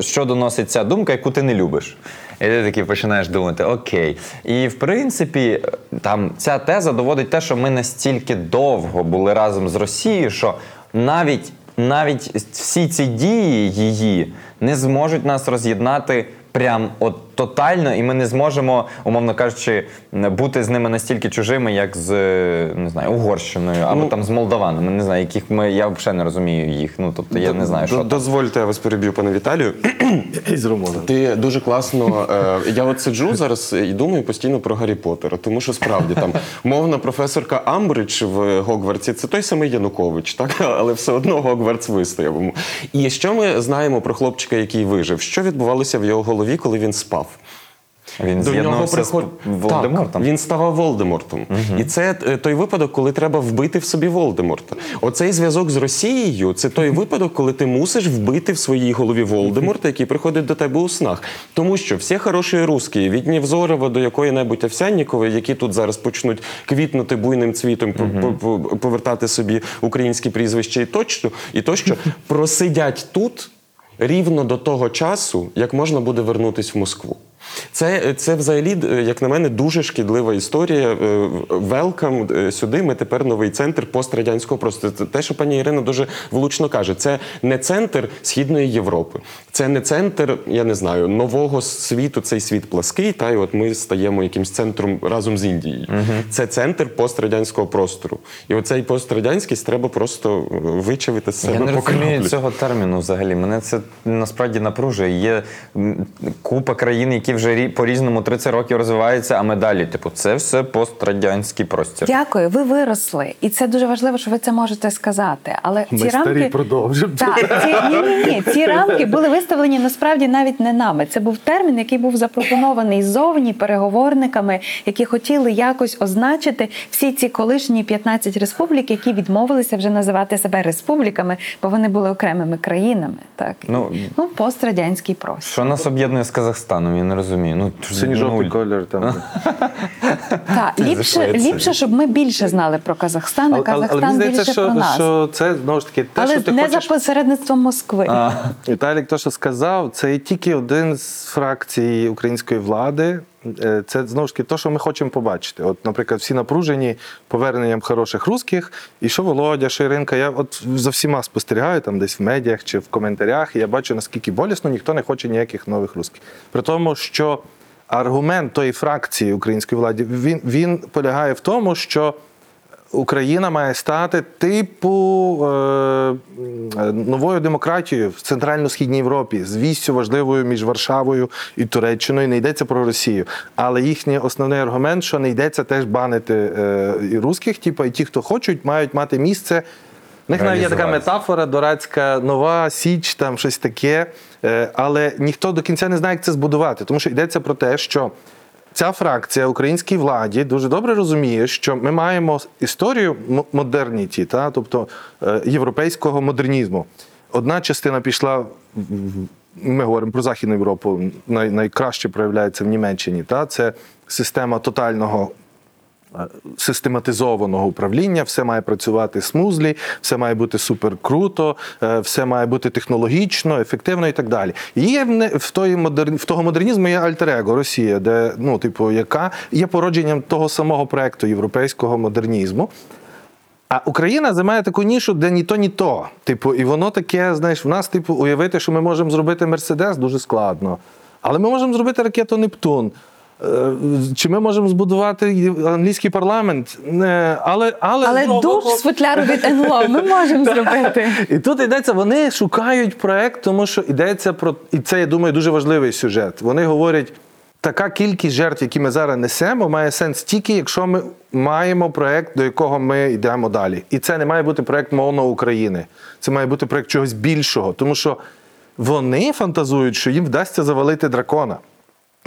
що доносить ця думка, яку ти не любиш. І ти такий починаєш думати, окей. І, в принципі, там ця теза доводить те, що ми настільки довго були разом з Росією, що навіть всі ці дії її не зможуть нас роз'єднати прям от тотально, і ми не зможемо, умовно кажучи, бути з ними настільки чужими, як з, не знаю, Угорщиною або там з молдаванами, не знаю, яких ми, я взагалі не розумію їх, я не знаю, що там. Дозвольте, я вас переб'ю, пане Віталію. Із Романом. Ти дуже класно, я от сиджу зараз і думаю постійно про Гаррі Поттера, тому що справді там мовна професорка Амбридж в Гогвартсі, це той самий Янукович, так, але все одно Гогвартс вистояв. І що ми знаємо про хлопчика, який вижив? Що відбувалося в його голові, коли він спав? Він з'єднався з Волдемортом. Він ставав Волдемортом. І це той випадок, коли треба вбити в собі Волдеморта. Оцей зв'язок з Росією – це той випадок, коли ти мусиш вбити в своїй голові Волдеморта, який приходить до тебе у снах. Тому що всі хороші русські, від Невзорова до якої-небудь Овсяннікової, які тут зараз почнуть квітнути буйним цвітом, повертати собі українські прізвища і тощо, просидять тут рівно до того часу, як можна буде вернутись в Москву. Це взагалі, як на мене, дуже шкідлива історія. Welcome сюди, ми тепер новий центр пострадянського простору. Те, що пані Ірина дуже влучно каже, це не центр Східної Європи. Це не центр, я не знаю, нового світу, цей світ плаский, та й от ми стаємо якимсь центром разом з Індією. Це центр пострадянського простору. І оцей пострадянськість треба просто вичавити з себе по краплі. Я не розумію цього терміну взагалі. Мене це насправді напружує. Є купа країн, які вже по-різному 30 років розвиваються, а ми далі, це все пострадянський простір. Дякую, ви виросли. І це дуже важливо, що ви це можете сказати. Але ці рамки... продовжимо. Так, ці рамки були виставлені, насправді, навіть не нами. Це був термін, який був запропонований ззовні переговорниками, які хотіли якось означити всі ці колишні 15 республік, які відмовилися вже називати себе республіками, бо вони були окремими країнами. Так? Ну, пострадянський простір. Що нас об'єднує з Казахстаном? Я не розумію. Синьо-жовтий колір там. Так, ліпше, щоб ми більше знали про Казахстан, а Казахстан більше про нас. Але це, знову ж таки, те, що ти хочеш... Але не за посередництвом Москви. Віталік, те, що сказав, це тільки один з фракцій української влади. Це, знову ж таки, те, що ми хочемо побачити. От, наприклад, всі напружені поверненням хороших русських, і що Володя, що Іринка, я от за всіма спостерігаю, там десь в медіях чи в коментарях, і я бачу, наскільки болісно, ніхто не хоче ніяких нових русських. При тому, що аргумент тої фракції української влади, він полягає в тому, що Україна має стати типу новою демократією в Центрально-Східній Європі, з віссю важливою між Варшавою і Туреччиною, не йдеться про Росію. Але їхній основний аргумент, що не йдеться теж банити і русських, і ті, хто хочуть, мають мати місце. У них навіть є така метафора дурацька, нова Січ, там щось таке. Але ніхто до кінця не знає, як це збудувати, тому що йдеться про те, що ця фракція українській владі дуже добре розуміє, що ми маємо історію модерніті, тобто європейського модернізму. Одна частина пішла, ми говоримо про Західну Європу, найкраще проявляється в Німеччині, це система тотального систематизованого управління, все має працювати смузлі, все має бути суперкруто, все має бути технологічно, ефективно і так далі. Є в того модернізму є альтер-его Росія, де, ну, типу, яка є породженням того самого проекту європейського модернізму. А Україна займає таку нішу, де ні то, ні то. Типу, і воно таке, знаєш, в нас, типу, уявити, що ми можемо зробити Мерседес, дуже складно. Але ми можемо зробити ракету Нептун. Чи ми можемо збудувати англійський парламент? Але душ з футляру від НЛО ми можемо зробити. І тут йдеться, вони шукають проект, тому що йдеться про, і це, я думаю, дуже важливий сюжет. Вони говорять, така кількість жертв, які ми зараз несемо, має сенс тільки, якщо ми маємо проект, до якого ми йдемо далі. І це не має бути проект мовно України. Це має бути проект чогось більшого, тому що вони фантазують, що їм вдасться завалити дракона.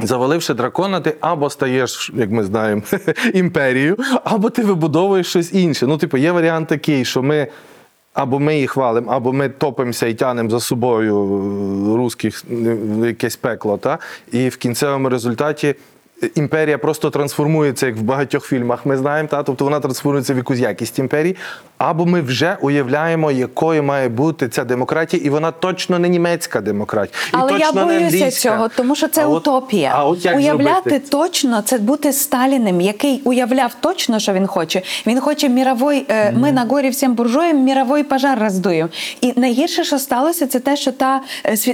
Заваливши дракона, ти або стаєш, як ми знаємо, імперією, або ти вибудовуєш щось інше. Ну, типу, є варіант такий, що ми або ми їх хвалимо, або ми топимося і тянемо за собою русських якесь пекло, та? І в кінцевому результаті імперія просто трансформується, як в багатьох фільмах ми знаємо, та? Тобто вона трансформується в якусь якість імперії, або ми вже уявляємо, якою має бути ця демократія, і вона точно не німецька демократія. Але я боюся цього, тому що це утопія. Уявляти зробити? Точно, це бути Сталіним, який уявляв точно, що він хоче. Він хоче міровий, ми на горі всім буржуям, міровий пожар роздуємо. І найгірше, що сталося, це те, що та,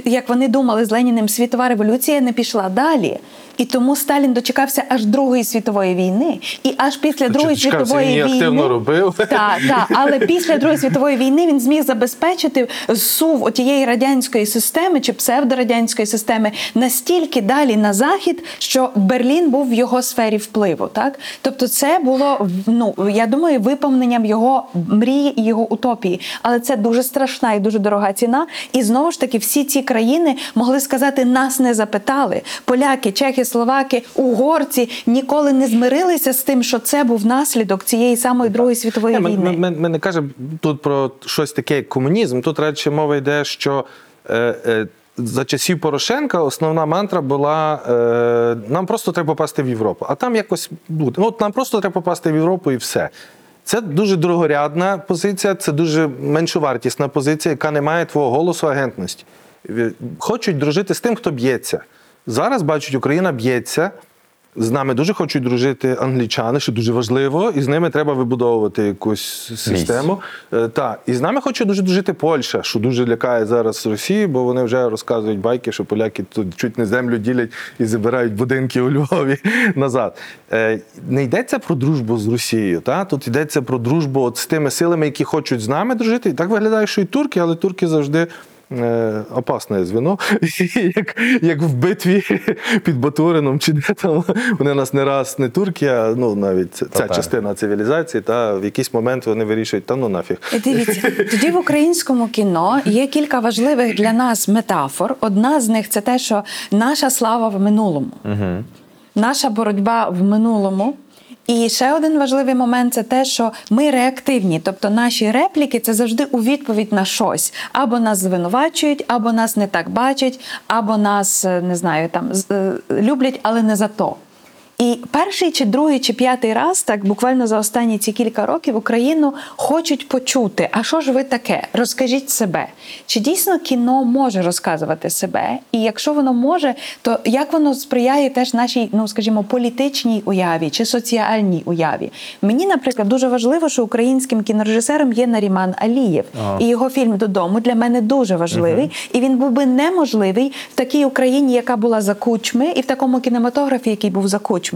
як вони думали з Леніним, світова революція не пішла далі. І тому Сталін дочекався аж Другої світової війни. І аж після Другої світової війни... Дочекався, активно робив. Так, але після Другої світової війни він зміг забезпечити зсув отієї радянської системи, чи псевдорадянської системи, настільки далі на захід, що Берлін був в його сфері впливу. Так? Тобто це було, ну, я думаю, виповненням його мрії і його утопії. Але це дуже страшна і дуже дорога ціна. І знову ж таки, всі ці країни могли сказати, нас не запитали. Поляки, чехи, словаки, угорці ніколи не змирилися з тим, що це був наслідок цієї самої Другої світової війни. Ми не кажемо тут про щось таке, як комунізм. Тут, радше, мова йде, що за часів Порошенка основна мантра була «нам просто треба попасти в Європу». А там якось буде. Ну, от нам просто треба попасти в Європу і все. Це дуже другорядна позиція, це дуже меншовартісна позиція, яка не має твого голосу агентності. Хочуть дружити з тим, хто б'ється. Зараз, бачать, Україна б'ється, з нами дуже хочуть дружити англічани, що дуже важливо, і з ними треба вибудовувати якусь систему. Так, і з нами хоче дуже дружити Польща, що дуже лякає зараз Росії, бо вони вже розказують байки, що поляки тут чуть не землю ділять і забирають будинки у Львові назад. Не йдеться про дружбу з Росією, та? Тут йдеться про дружбу от з тими силами, які хочуть з нами дружити. І так виглядає, що і турки, але турки завжди... опасне звіно, як в битві під Батурином, чи де там, вони нас не раз, не Туркія, ну навіть ця частина цивілізації, та в якийсь момент вони вирішують, та ну нафіг. Дивіться, тоді в українському кіно є кілька важливих для нас метафор. Одна з них – це те, що наша слава в минулому, наша боротьба в минулому. І ще один важливий момент – це те, що ми реактивні. Тобто наші репліки – це завжди у відповідь на щось. Або нас звинувачують, або нас не так бачать, або нас, не знаю, там, люблять, але не за то. І перший, чи другий, чи п'ятий раз, так буквально за останні ці кілька років, Україну хочуть почути. А що ж ви таке? Розкажіть себе. Чи дійсно кіно може розказувати себе? І якщо воно може, то як воно сприяє теж нашій, ну, скажімо, політичній уяві чи соціальній уяві? Мені, наприклад, дуже важливо, що українським кінорежисером є Наріман Алієв. І його фільм «Додому» для мене дуже важливий. І він був би неможливий в такій Україні, яка була за Кучми, і в такому кінематографі, який був за Кучми.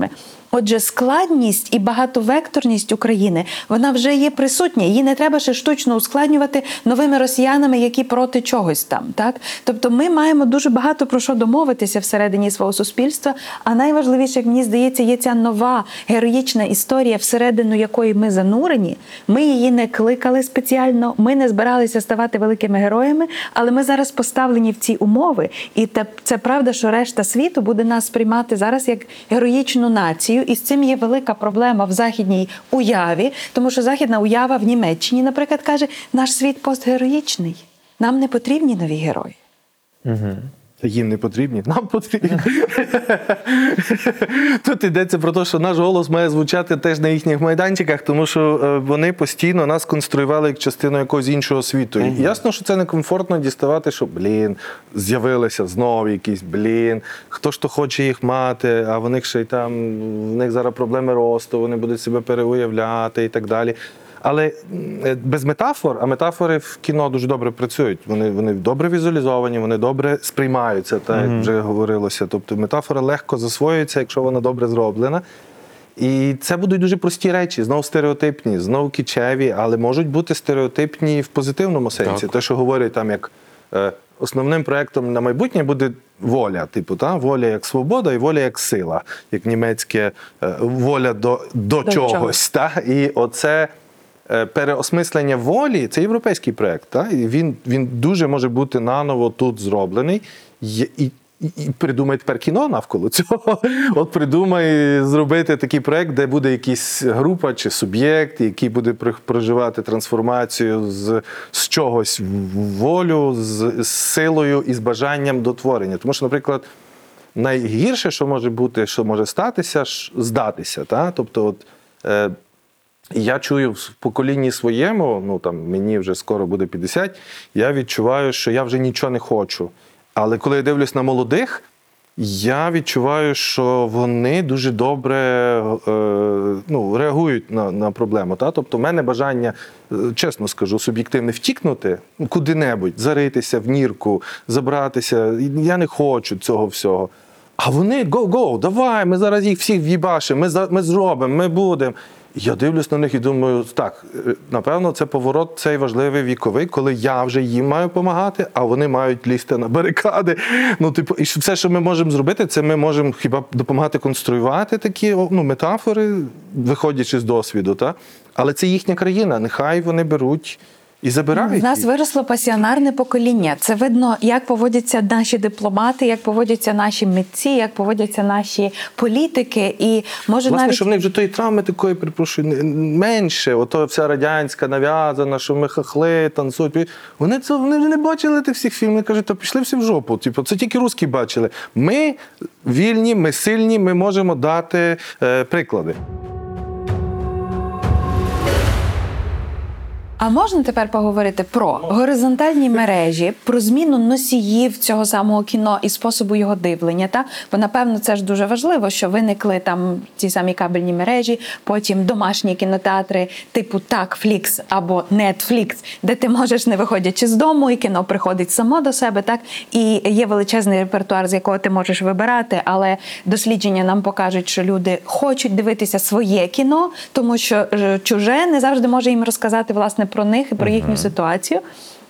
Отже, складність і багатовекторність України, вона вже є присутня. Її не треба ще штучно ускладнювати новими росіянами, які проти чогось там. Так? Тобто ми маємо дуже багато про що домовитися всередині свого суспільства, а найважливіше, як мені здається, є ця нова героїчна історія, всередину якої ми занурені. Ми її не кликали спеціально, ми не збиралися ставати великими героями, але ми зараз поставлені в ці умови. І це правда, що решта світу буде нас сприймати зараз як героїчну націю, і з цим є велика проблема в західній уяві, тому що західна уява в Німеччині, наприклад, каже, наш світ постгероїчний, нам не потрібні нові герої. їм не потрібні, нам потрібні. Тут йдеться про те, що наш голос має звучати теж на їхніх майданчиках, тому що вони постійно нас конструювали як частину якогось іншого світу. І ясно, що це некомфортно діставати, що, з'явилися знову якісь, хто ж то хоче їх мати, а вони ще й там, в них зараз проблеми росту, вони будуть себе переуявляти і так далі. Але без метафор, а метафори в кіно дуже добре працюють. Вони добре візуалізовані, вони добре сприймаються, так як вже говорилося. Тобто метафора легко засвоюється, якщо вона добре зроблена. І це будуть дуже прості речі, знов стереотипні, знов кічеві, але можуть бути стереотипні в позитивному сенсі. Так. Те, що говорять там, як основним проєктом на майбутнє буде воля, воля як свобода і воля як сила, як німецьке воля до чогось. Та? І оце переосмислення волі – це європейський проєкт. Та? І він дуже може бути наново тут зроблений. І придумай тепер кіно навколо цього. От придумай зробити такий проєкт, де буде якась група чи суб'єкт, який буде проживати трансформацію з чогось в волю, з силою і з бажанням до творення. Тому що, наприклад, найгірше, що може бути, що може статися, здатися. Та? Тобто, я чую в поколінні своєму, мені вже скоро буде 50, я відчуваю, що я вже нічого не хочу. Але коли я дивлюсь на молодих, я відчуваю, що вони дуже добре реагують на проблему. Та? Тобто в мене бажання, чесно скажу, суб'єктивне втікнути куди-небудь, заритися в нірку, забратися. Я не хочу цього всього. А вони go, давай, ми зараз їх всіх в'їбашимо, ми зробимо, ми будемо. Я дивлюсь на них і думаю, так, напевно, це поворот цей важливий віковий, коли я вже їм маю допомагати, а вони мають лізти на барикади. І все, що ми можемо зробити, це ми можемо хіба допомагати конструювати такі метафори, виходячи з досвіду. Та? Але це їхня країна, нехай вони беруть і забирають. У нас виросло пасіонарне покоління. Це видно, як поводяться наші дипломати, як поводяться наші митці, як поводяться наші політики. І може власне, навіть що в них вже тої травми такої, перепрошую, менше. Ото вся радянська нав'язана, що ми хахли, танцують. Вони вже не бачили тих всіх фільмів. Кажуть, то пішли всі в жопу. Типу, це тільки русські бачили. Ми вільні, ми сильні, ми можемо дати приклади. А можна тепер поговорити про горизонтальні мережі, про зміну носіїв цього самого кіно і способу його дивлення? Та? Бо, напевно, це ж дуже важливо, що виникли там ті самі кабельні мережі, потім домашні кінотеатри типу Takflix або Netflix, де ти можеш, не виходячи з дому, і кіно приходить само до себе, так? І є величезний репертуар, з якого ти можеш вибирати, але дослідження нам покажуть, що люди хочуть дивитися своє кіно, тому що чуже не завжди може їм розказати, власне, про них і про їхню ситуацію.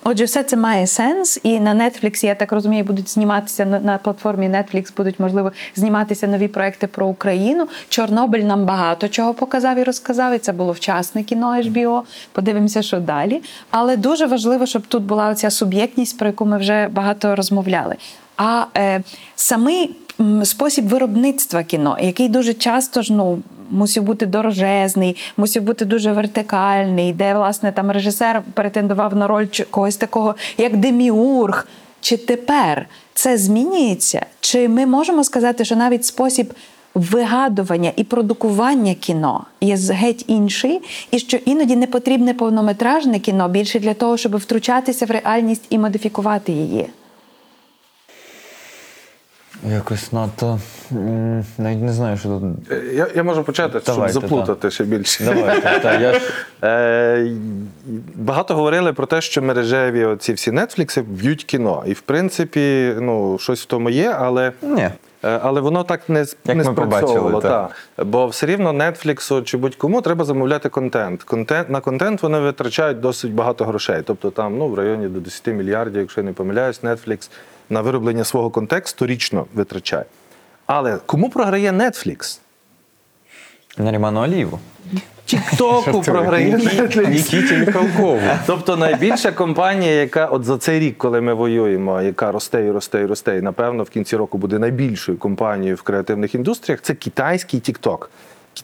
Отже, все це має сенс. І на Netflix, я так розумію, будуть зніматися, на платформі Netflix будуть, можливо, зніматися нові проекти про Україну. Чорнобиль нам багато чого показав і розказав, і це було вчасне кіно HBO. Подивимося, що далі. Але дуже важливо, щоб тут була оця суб'єктність, про яку ми вже багато розмовляли. А самий спосіб виробництва кіно, який дуже часто ж, мусив бути дорожезний, мусив бути дуже вертикальний, де, власне, там режисер претендував на роль когось такого, як деміург. Чи тепер це змінюється? Чи ми можемо сказати, що навіть спосіб вигадування і продукування кіно є геть інший, і що іноді не потрібне повнометражне кіно більше для того, щоб втручатися в реальність і модифікувати її? Якось надто, навіть не знаю, що тут. Я можу почати, щоб заплутати ще більше. Давайте, багато говорили про те, що мережеві оці всі Netflix б'ють кіно. І, в принципі, щось в тому є, але але воно так не спрацьовувало. Бо все рівно Netflix чи будь-кому треба замовляти контент. На контент вони витрачають досить багато грошей. Тобто там в районі до 10 мільярдів, якщо я не помиляюсь, Netflix на вироблення свого контексту річно витрачає. Але кому програє Netflix? Наріману Алієву. Тік-току програє Netflix. Нікіті Міхалкову. Тобто найбільша компанія, яка от за цей рік, коли ми воюємо, яка росте і росте і росте, і напевно в кінці року буде найбільшою компанією в креативних індустріях, це китайський TikTok.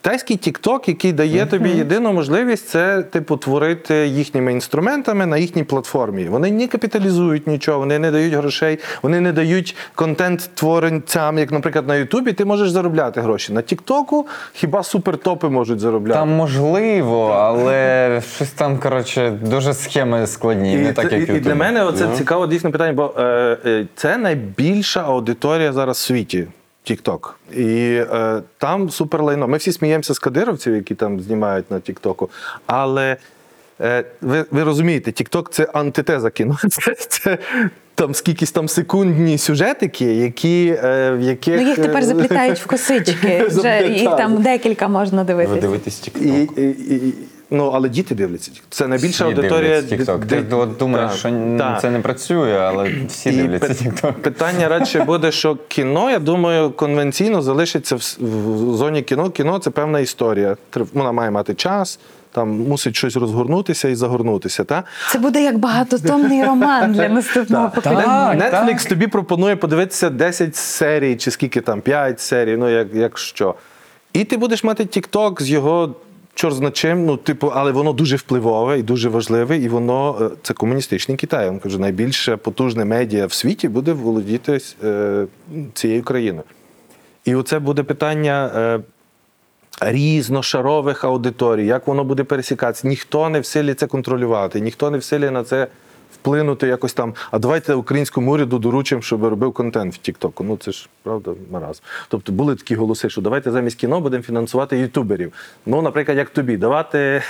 китайський TikTok, який дає тобі єдину можливість, це типу творити їхніми інструментами на їхній платформі. Вони не капіталізують нічого, вони не дають грошей, вони не дають контент-творенцям, як, наприклад, на Ютубі, ти можеш заробляти гроші. На Тіктоку хіба супертопи можуть заробляти. Там можливо, але щось там, коротше, дуже схеми складні, не так, як Ютуб. І для мене оце цікаве дійсно питання, бо це найбільша аудиторія зараз в світі. Тік-ток. І там суперлайно. Ми всі сміємося з кадировців, які там знімають на Тік-току, але ви розумієте, Тік-ток – це антитеза кіно. Це там скількись там секундні сюжетики, які... яких... Ну їх тепер заплітають в косички. Вже їх там декілька можна дивитися. Ви дивитесь Тік-ток. Ну, але діти дивляться. Це найбільша аудиторія... Ти думаєш, що це не працює, але всі дивляться TikTok. Питання радше буде, що кіно, я думаю, конвенційно залишиться в зоні кіно. Кіно – це певна історія. Вона має мати час, там мусить щось розгорнутися і загорнутися. Та? Це буде як багатотомний роман для наступного покоління. Netflix тобі пропонує подивитися 10 серій, чи скільки там, 5 серій, ну як що. І ти будеш мати TikTok з його... Чорт зна чим, ну, типу, але воно дуже впливове і дуже важливе, і воно, це комуністичний Китай, я вам кажу, найбільше потужне медіа в світі буде володіти цією країною. І оце буде питання різношарових аудиторій, як воно буде пересікатися. Ніхто не в силі це контролювати, ніхто не в силі на це вплинути якось там, а давайте українському уряду доручимо, щоб робив контент в Тік-Току. Ну, це ж, правда, маразм. Тобто були такі голоси, що давайте замість кіно будемо фінансувати ютуберів. Ну, наприклад, як тобі, давати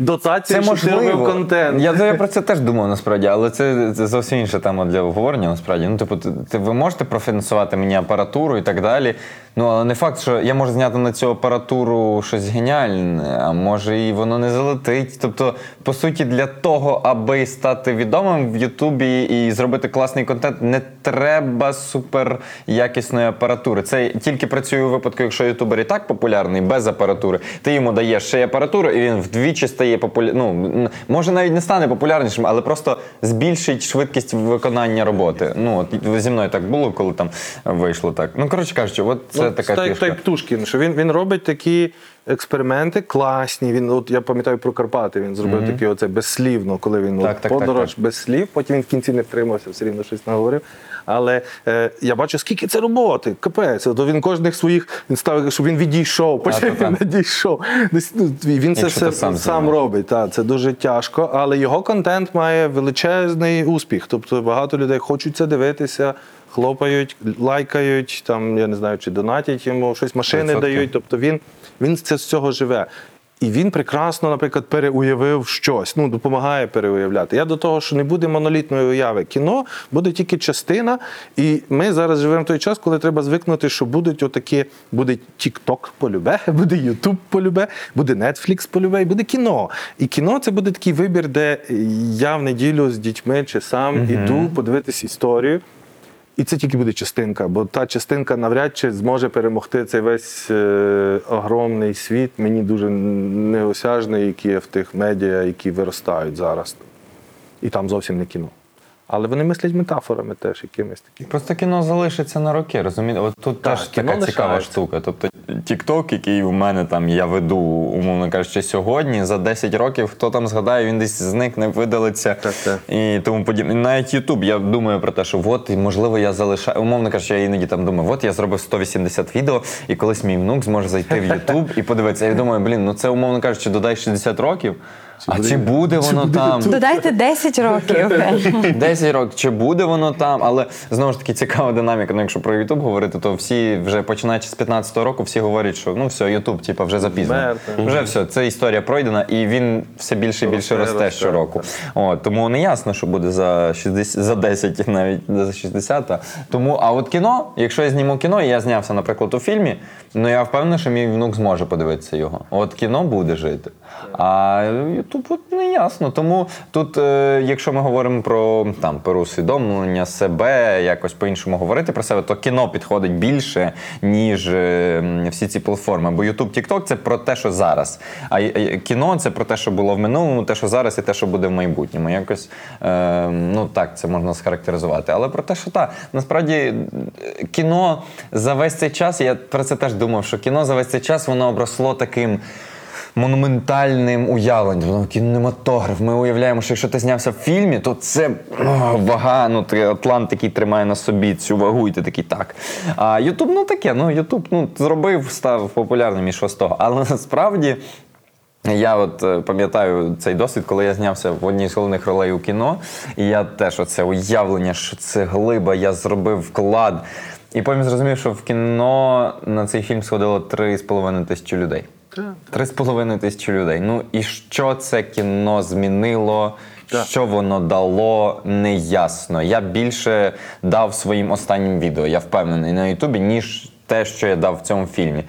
дотації, щоб ти робив контент. Я про це теж думав, насправді, але це зовсім інша тема для обговорення, насправді. Ну, типу, ви можете профінансувати мені апаратуру і так далі, ну, але не факт, що я можу зняти на цю апаратуру щось геніальне, а може і воно не залетить. Тобто, по суті, для того, аби стати відомим в Ютубі і зробити класний контент, не треба супер якісної апаратури. Це тільки працює у випадку, якщо ютубер і так популярний, без апаратури. Ти йому даєш ще й апаратуру, і він вдвічі стає популярним. Ну, може, навіть не стане популярнішим, але просто збільшить швидкість виконання роботи. Ну, от зі мною так було, коли там вийшло так. Ну, коротше кажучи, от це от така фішка. Той Птушкін, що він робить такі експерименти класні. Він, от я пам'ятаю про Карпати, він зробив такі оце безслівно, коли він подорож без слів, потім він в кінці не втримався, все рівно щось наговорив. Але я бачу, скільки це роботи, капець. То він кожних своїх, він ставив, щоб він відійшов, потім він надійшов. Він це все сам робить, та, це дуже тяжко, але його контент має величезний успіх. Тобто багато людей хочуть це дивитися, хлопають, лайкають, там, я не знаю, чи донатять йому, щось машини дають, тобто він це з цього живе. І він прекрасно, наприклад, переуявив щось, ну, допомагає переуявляти. Я до того, що не буде монолітної уяви. Кіно буде тільки частина, і ми зараз живемо в той час, коли треба звикнути, що будуть отакі, буде TikTok полюбе, буде YouTube полюбе, буде Netflix полюбе, і буде кіно. І кіно – це буде такий вибір, де я в неділю з дітьми чи сам іду подивитись історію. І це тільки буде частинка, бо та частинка навряд чи зможе перемогти цей весь огромний світ, мені дуже неосяжний, який є в тих медіа, які виростають зараз. І там зовсім не кіно. Але вони мислять метафорами теж якимись такими. Просто кіно залишиться на роки, розумієте? От тут теж така цікава штука. Тобто TikTok, який у мене там, я веду, умовно кажучи, сьогодні, за 10 років, хто там згадає, він десь зникне, видалиться. І тому подібне. Навіть YouTube, я думаю про те, що от, можливо, я залишаю, умовно кажучи, я іноді там думаю, от я зробив 180 відео, і колись мій внук зможе зайти в YouTube і подивитися. Я думаю, блін, ну це, умовно кажучи, додай 60 років, а чи буде воно там? Додайте 10 років. 10 років. Чи буде воно там? Але, знову ж таки, цікава динаміка. Ну, якщо про YouTube говорити, то всі вже, починаючи з 15-го року, всі говорять, що, ну, все, YouTube, типа, вже запізно. Вже все, це історія пройдена, і він все більше і більше росте щороку. От, тому не ясно, що буде за 60, за 10, навіть за 60. Тому, а от кіно, якщо я зніму кіно, і я знявся, наприклад, у фільмі, ну, я впевнений, що мій внук зможе подивитися його. От кіно буде жити. А Тут не ясно. Тому тут, якщо ми говоримо про переусвідомлення себе, якось по-іншому говорити про себе, то кіно підходить більше, ніж всі ці платформи. Бо YouTube, TikTok – це про те, що зараз. А кіно – це про те, що було в минулому, те, що зараз, і те, що буде в майбутньому. Якось, так це можна схарактеризувати. Але про те, що насправді кіно за весь цей час, я про це теж думав, що кіно за весь цей час, воно обросло таким монументальним уявленням. Кінематограф. Ми уявляємо, що якщо ти знявся в фільмі, то це вага, Атлант такий тримає на собі цю вагу, і ти такий так. А Ютуб, Ютуб зробив, став популярним і що з того. Але насправді я пам'ятаю цей досвід, коли я знявся в одній з головних ролей у кіно, і я теж оце уявлення, що це глиба, я зробив вклад. І потім зрозумів, що в кіно на цей фільм сходило 3,5 тисячі людей. 3,5 тисячі людей. І що це кіно змінило, що воно дало, неясно. Я більше дав своїм останнім відео, я впевнений, на Ютубі, ніж те, що я дав в цьому фільмі.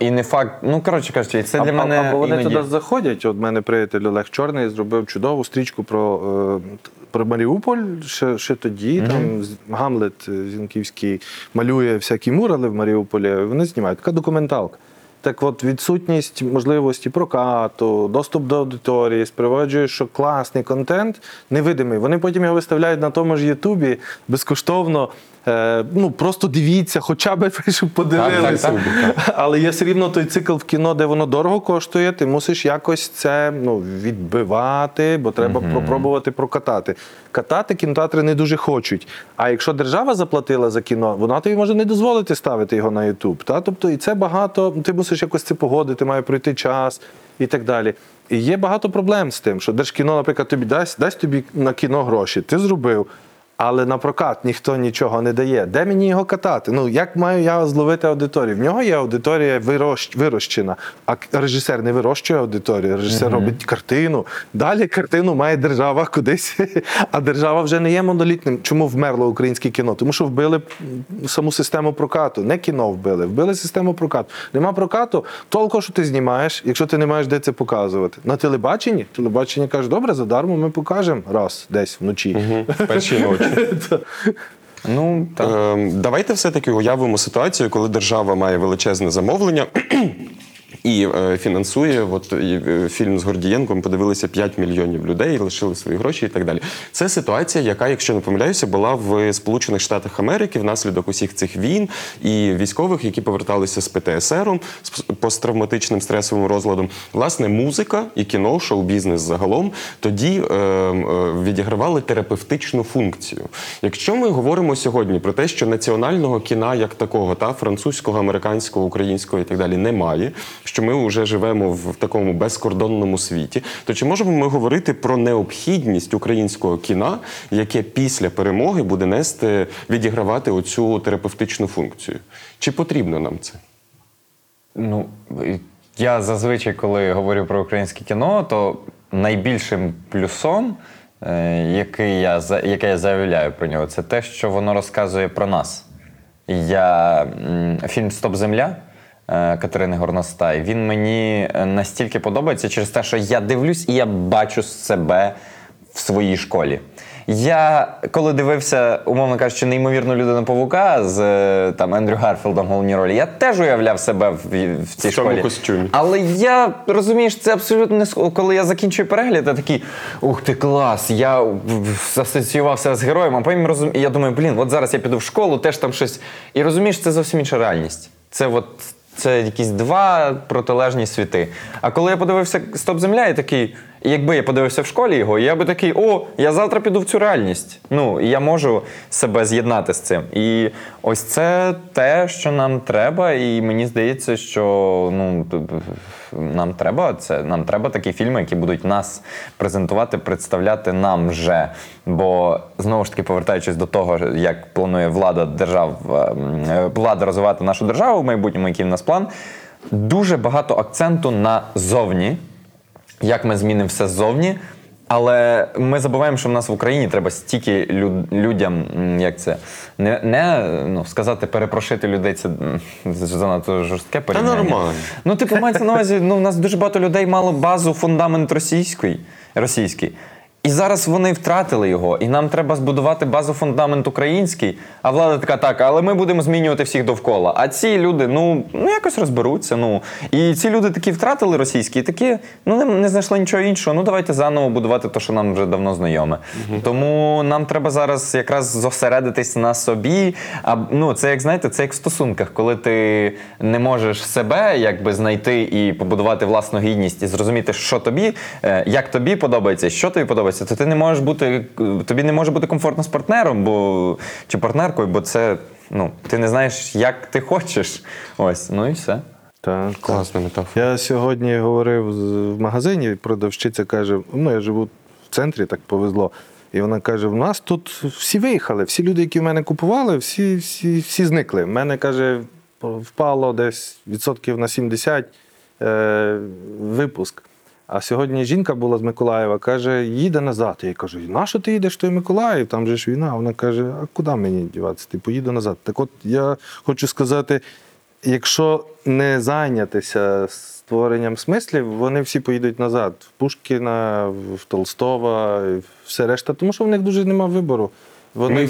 І не факт, коротше кажучи, це для мене іноді... Або вони туди заходять, от мене приятель Олег Чорний зробив чудову стрічку про Маріуполь, ще тоді, там Гамлет Зінківський малює всякі мурали в Маріуполі, вони знімають, така документалка. Так от, відсутність можливості прокату, доступ до аудиторії спроваджує, що класний контент невидимий. Вони потім його виставляють на тому ж Ютубі безкоштовно. Просто дивіться, хоча б подивилися. Але є все рівно той цикл в кіно, де воно дорого коштує, ти мусиш якось це відбивати, бо треба попробувати прокатати. Катати кінотеатри не дуже хочуть. А якщо держава заплатила за кіно, вона тобі може не дозволити ставити його на Ютуб. Тобто, і це багато, ти мусиш якось це погодити, має пройти час і так далі. І є багато проблем з тим, що Держкіно, наприклад, тобі дасть тобі на кіно гроші, ти зробив, але на прокат ніхто нічого не дає. Де мені його катати? Як маю я зловити аудиторію? В нього є аудиторія вирощена, а режисер не вирощує аудиторію, режисер робить картину. Далі картину має держава кудись, а держава вже не є монолітним. Чому вмерло українське кіно? Тому що вбили саму систему прокату. Не кіно вбили систему прокату. Нема прокату, толку, що ти знімаєш, якщо ти не маєш де це показувати. На телебаченні? Телебачення каже, добре, задармо ми покажемо раз десь вночі. Перші ночі. Давайте все-таки уявимо ситуацію, коли держава має величезне замовлення і фінансує. Фільм з Гордієнком подивилися 5 мільйонів людей, лишили свої гроші і так далі. Це ситуація, яка, якщо не помиляюся, була в Сполучених Штатах Америки внаслідок усіх цих війн і військових, які поверталися з ПТСР-ом, з посттравматичним стресовим розладом. Власне, музика і кіно, шоу-бізнес загалом, тоді відігравали терапевтичну функцію. Якщо ми говоримо сьогодні про те, що національного кіна як такого, французького, американського, українського і так далі, немає, що ми вже живемо в такому безкордонному світі, то чи можемо ми говорити про необхідність українського кіна, яке після перемоги буде відігравати оцю терапевтичну функцію? Чи потрібно нам це? Я зазвичай, коли говорю про українське кіно, то найбільшим плюсом, яке я заявляю про нього, це те, що воно розказує про нас. Фільм «Стоп, земля» Катерини Горностай, він мені настільки подобається через те, що я дивлюсь і я бачу себе в своїй школі. Я, коли дивився, умовно кажучи, «Неймовірну людину-павука» з Ендрю Гарфілдом в головній ролі, я теж уявляв себе в цій школі. Костюмі. Але я розумію, що це абсолютно не... Коли я закінчую перегляд, я такий, ух ти, клас, я асоціювався з героєм, а потім я думаю, зараз я піду в школу, теж там щось... І розумієш, це зовсім інша реальність. Це якісь два протилежні світи. А коли я подивився «Стоп, земля», я такий, якби я подивився в школі його, я би такий, я завтра піду в цю реальність. І я можу себе з'єднати з цим. І ось це те, що нам треба, і мені здається, що нам треба це. Нам треба такі фільми, які будуть нас презентувати, представляти нам вже. Бо, знову ж таки, повертаючись до того, як планує влада розвивати нашу державу в майбутньому, який в нас план, дуже багато акценту на зовні, як ми змінимо все ззовні, Але ми забуваємо, що в нас в Україні треба стільки людям, як це, не сказати, перепрошити людей, це занадто жорстке порівняння. Та нормально. Ну, типу, мається на увазі, в нас дуже багато людей мало базу, фундамент російський. І зараз вони втратили його, і нам треба збудувати базу, фундамент український, а влада така, але ми будемо змінювати всіх довкола. А ці люди, якось розберуться, І ці люди такі втратили російський, такі, не знайшли нічого іншого, давайте заново будувати те, що нам вже давно знайоме. Угу. Тому нам треба зараз якраз зосередитись на собі, це як, це як в стосунках, коли ти не можеш себе, знайти і побудувати власну гідність, і зрозуміти, що тобі, як тобі подобається, що тобі подобається, то ти не можеш бути, тобі не може бути комфортно з партнером, чи партнеркою, бо це, ти не знаєш, як ти хочеш. Ось, і все. Так, класна метафора. Я сьогодні говорив в магазині, продавщиця каже, я живу в центрі, так повезло. І вона каже, в нас тут всі виїхали, всі люди, які в мене купували, всі зникли. В мене, каже, впало десь 70% випуск. А сьогодні жінка була з Миколаєва, каже, їде назад. Я їй кажу, нащо ти їдеш в той Миколаїв, там же ж війна. Вона каже, а куди мені діватися, поїду назад. Так от я хочу сказати, якщо не зайнятися створенням смислів, вони всі поїдуть назад. В Пушкіна, в Толстого, все решта, тому що в них дуже немає вибору. Вони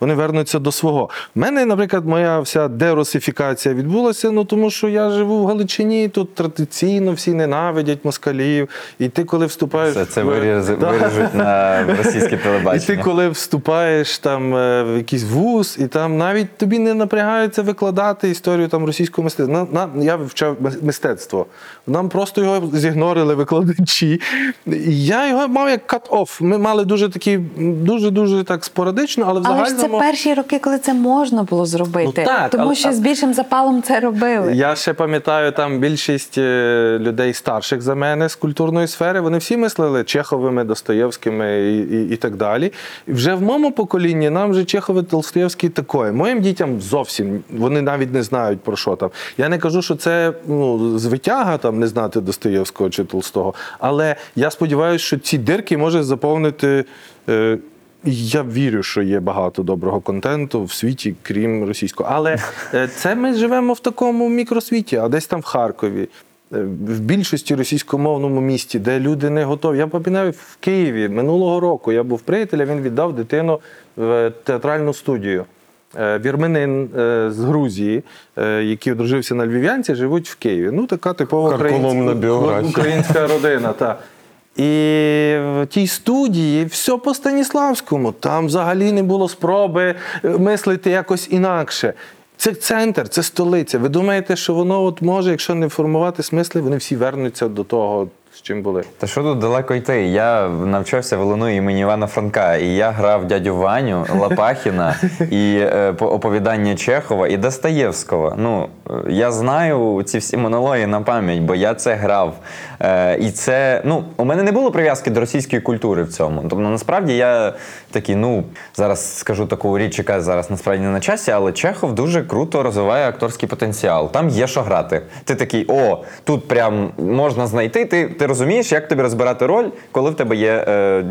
вернуться до свого. У мене, наприклад, моя вся дерусифікація відбулася, тому що я живу в Галичині, тут традиційно всі ненавидять москалів. І ти, коли вступаєш... Це виріжуть на російське телебачення. І ти, коли вступаєш в якийсь вуз, і там навіть тобі не напрягається викладати історію російського мистецтва. Я вивчав мистецтво. Нам просто його зігнорили викладачі. І я його мав як кат-офф. Ми мали дуже так спорадично, але в загальному... Але ж це перші роки, коли це можна було зробити. Тому що з більшим запалом це робили. Я ще пам'ятаю, там більшість людей старших за мене з культурної сфери, вони всі мислили Чеховими, Достоєвськими і так далі. І вже в моєму поколінні нам вже Чехови, Толстоєвські такої. Моїм дітям зовсім, вони навіть не знають про що там. Я не кажу, що це звитяга не знати Достоєвського чи Толстого, але я сподіваюся, що ці дирки може заповнити... Я вірю, що є багато доброго контенту в світі, крім російського. Але це ми живемо в такому мікросвіті, а десь там в Харкові, в більшості російськомовному місті, де люди не готові. Я пам'ятаю, в Києві минулого року я був приятеля, він віддав дитину в театральну студію. Вірменин з Грузії, який одружився на львів'янці, живуть в Києві. Така типова українська родина, так. І в тій студії все по Станіславському. Там взагалі не було спроби мислити якось інакше. Це центр, це столиця. Ви думаєте, що воно може, якщо не формувати смисли, вони всі вернуться до того, з чим були? Та що тут далеко йти? Я навчався в ЛНУ імені Івана Франка, і я грав дядю Ваню, Лопахіна, і оповідання Чехова, і Достоєвського. Я знаю ці всі монологи на пам'ять, бо я це грав. І це, у мене не було прив'язки до російської культури в цьому. Тобто, насправді, я такий, зараз скажу таку річ, яка зараз насправді не на часі, але Чехов дуже круто розвиває акторський потенціал. Там є що грати. Ти такий, тут прям можна знайти, ти розумієш, як тобі розбирати роль, коли в тебе є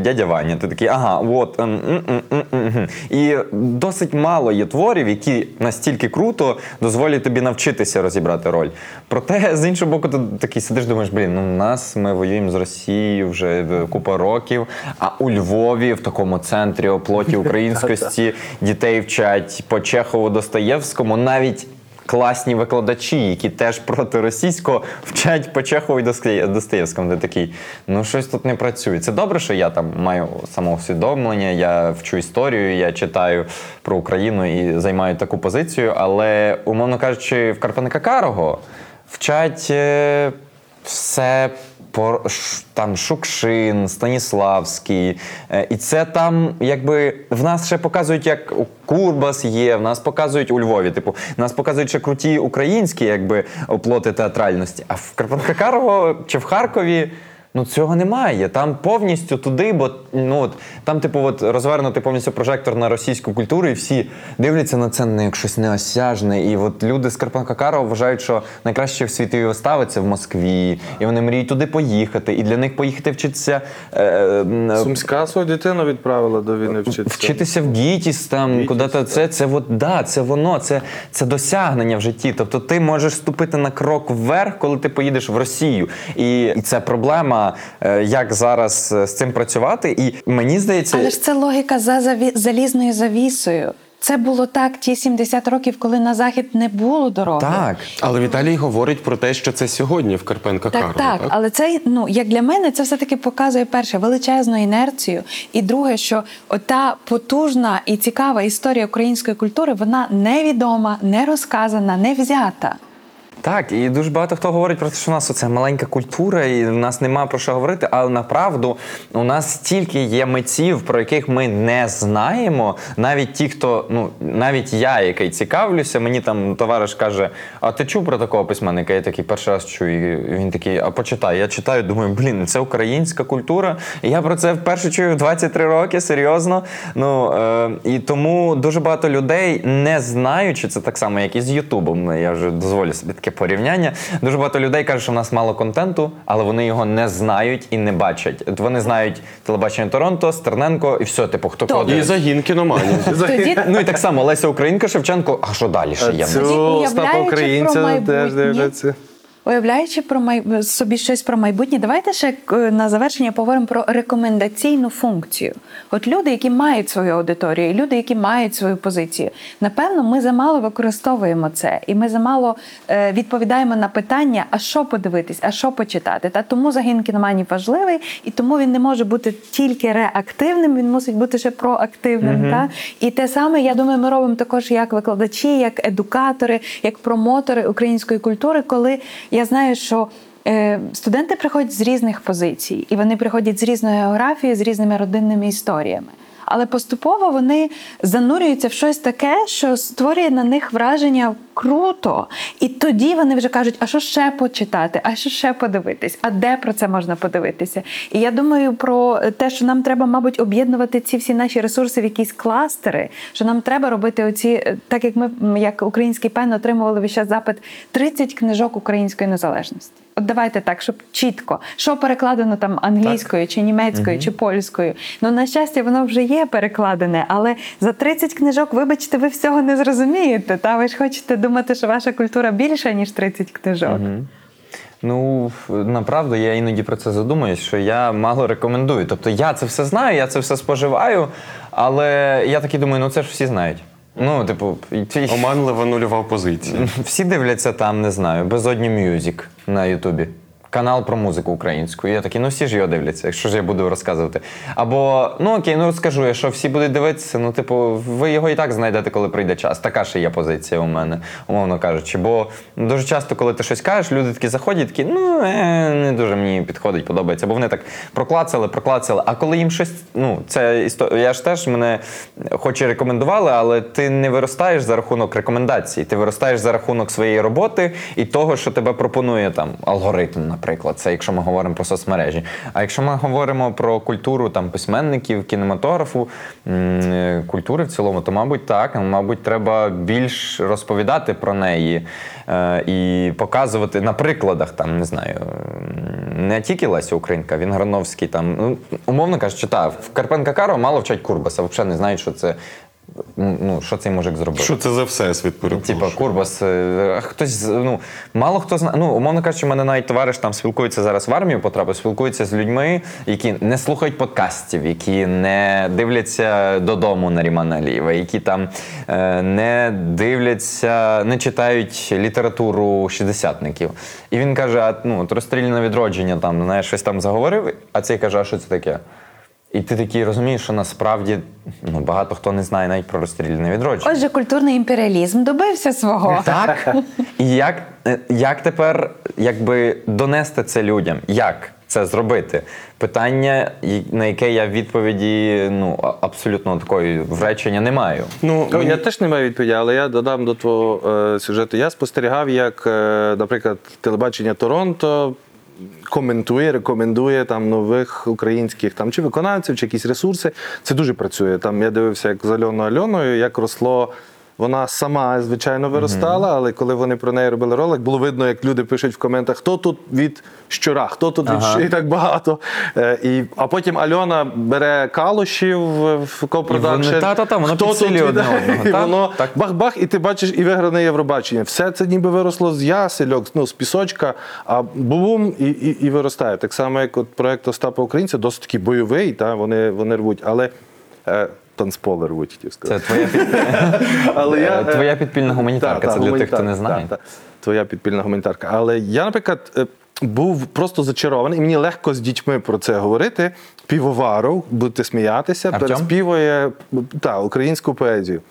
дядя Ваня. Ти такий, І досить мало є творів, які настільки круто дозволять тобі навчитися розібрати роль. Проте, з іншого боку, ти такий сидиш, думаєш, ми воюємо з Росією вже купа років, а у Львові, в такому центрі оплоті українськості, дітей вчать по Чехову, Достоєвському, навіть класні викладачі, які теж проти російського, вчать по Чехову і Достоєвському. Ти такий, щось тут не працює. Це добре, що я там маю самоусвідомлення, я вчу історію, я читаю про Україну і займаю таку позицію, але, умовно кажучи, в Карпенка Карого вчать все там Шукшин, Станіславський. І це там, в нас ще показують, як Курбас є, в нас показують у Львові, в нас показують ще круті українські, оплоти театральності. А в Карпенка-Карого чи в Харкові Ну цього немає. Там повністю туди, бо там, розвернути повністю прожектор на російську культуру, і всі дивляться на це як щось неосяжне. І от люди з Карпенка-Карого вважають, що найкраще в світі вистави це в Москві, і вони мріють туди поїхати. І для них поїхати вчитися. Сумська свою дитину відправила до війни вчитися. Вчитися в ГІТІС, куди-то це воно, це досягнення в житті. Тобто ти можеш ступити на крок вверх, коли ти поїдеш в Росію. І це проблема. Як зараз з цим працювати, і мені здається... Але ж це логіка за залізною завісою. Це було так ті 70 років, коли на Захід не було дороги. Так, але Віталій говорить про те, що це сьогодні в Карпенка-Карого. Так, але це, як для мене, це все-таки показує, перше, величезну інерцію, і друге, що ота потужна і цікава історія української культури, вона невідома, не розказана, не взята. Так, і дуже багато хто говорить про те, що у нас оце маленька культура, і в нас нема про що говорити, але направду у нас стільки є митців, про яких ми не знаємо. Навіть ті, хто, навіть я, який цікавлюся, мені там товариш каже, а ти чув про такого письменника? Я такий перший раз чую, і він такий, а почитай. Я читаю, думаю, це українська культура. І я про це вперше чую в 23 роки, серйозно. І тому дуже багато людей, не знаючи, це так само, як і з Ютубом, я вже дозволю собі порівняння. Дуже багато людей каже, що в нас мало контенту, але вони його не знають і не бачать. Вони знають телебачення Торонто, Стерненко і все, хто ходить. І загін кіноманів. І так само Леся Українка, Шевченко, а що далі ще є? Остапа Українця теж дивляться. Уявляючи собі щось про майбутнє, давайте ще на завершення поговоримо про рекомендаційну функцію. От люди, які мають свою аудиторію, люди, які мають свою позицію, напевно, ми замало використовуємо це, і ми замало відповідаємо на питання, а що подивитись, а що почитати. Та тому загін кіноманів важливий, і тому він не може бути тільки реактивним, він мусить бути ще проактивним. Mm-hmm. Та? І те саме, я думаю, ми робимо також як викладачі, як едукатори, як промотори української культури, коли... Я знаю, що студенти приходять з різних позицій, і вони приходять з різної географії, з різними родинними історіями. Але поступово вони занурюються в щось таке, що створює на них враження круто. І тоді вони вже кажуть, а що ще почитати, а що ще подивитись, а де про це можна подивитися. І я думаю про те, що нам треба, мабуть, об'єднувати ці всі наші ресурси в якісь кластери, що нам треба робити оці, так як ми, як Український Пен, отримували весь час запит 30 книжок української незалежності. От давайте так, щоб чітко, що перекладено там англійською, так, чи німецькою, чи польською. На щастя, воно вже є перекладене, але за 30 книжок, вибачте, ви всього не зрозумієте, та ви ж хочете думати, що ваша культура більша, ніж 30 книжок. Угу. Направду, я іноді про це задумуюсь, що я мало рекомендую. Тобто я це все знаю, я це все споживаю, але я такий думаю, це ж всі знають. Оманлива нульова позиція. Всі дивляться там, не знаю, Безодню Мюзік на Ютубі. Канал про музику українську. І я такий, всі ж його дивляться, якщо ж я буду розказувати. Або, розкажу я, що всі будуть дивитися, ви його і так знайдете, коли прийде час. Така ще є позиція у мене, умовно кажучи. Бо дуже часто, коли ти щось кажеш, люди такі заходять, такі, не дуже мені підходить, подобається. Бо вони так проклацали. А коли їм щось, я ж теж, мене хоч і рекомендували, але ти не виростаєш за рахунок рекомендацій. Ти виростаєш за рахунок своєї роботи і того, що тебе пропонує алгоритм, наприклад, це якщо ми говоримо про соцмережі. А якщо ми говоримо про культуру письменників, кінематографу, культури в цілому, то, мабуть, треба більш розповідати про неї і показувати на прикладах, не тільки Леся Українка, Вінграновський, умовно кажучи, в Карпенка-Карого мало вчать Курбаса, взагалі не знають, що це. Що цей мужик зробив? Що це за всесвіт, перепрошую? Курбас, хтось, мало хто знає. Умовно кажучи, в мене навіть товариш спілкується зараз в армію, потрапив, спілкується з людьми, які не слухають подкастів, які не дивляться додому Нарімана Алієва, які не дивляться, не читають літературу шістдесятників. І він каже, розстріляне відродження, щось заговорив, а цей каже, а що це таке? І ти такий розумієш, що насправді багато хто не знає навіть про розстріляне відродження. Отже, культурний імперіалізм добився свого. Так. І як тепер донести це людям? Як це зробити? Питання, на яке я відповіді абсолютно такої вречення не маю. Я теж не маю відповіді, але я додам до твого сюжету. Я спостерігав, як, наприклад, телебачення Торонто коментує, рекомендує там нових українських там чи виконавців, чи якісь ресурси. Це дуже працює. Там я дивився, як з Альоною, як росло. Вона сама, звичайно, виростала, але коли вони про неї робили ролик, було видно, як люди пишуть в коментах, хто тут від щура, хто тут від і так багато. А потім Альона бере калушів в копродакшн. Та-та-та, воно підсилює одне одного. І воно бах-бах, і ти бачиш, і вигране Євробачення. Все це ніби виросло з ясельок, ну, з пісочка, а бум, і виростає. Так само, як от проєкт Остапа Українця, досить такий бойовий, та, вони рвуть, але... Танцполи рвуть, хотів сказати. Це твоя підпільна гуманітарка, це для тих, хто не знає. Твоя підпільна гуманітарка. Але я, наприклад, був просто зачарований, і мені легко з дітьми про це говорити. Півоваров, будете сміятися, переспівує українську поезію.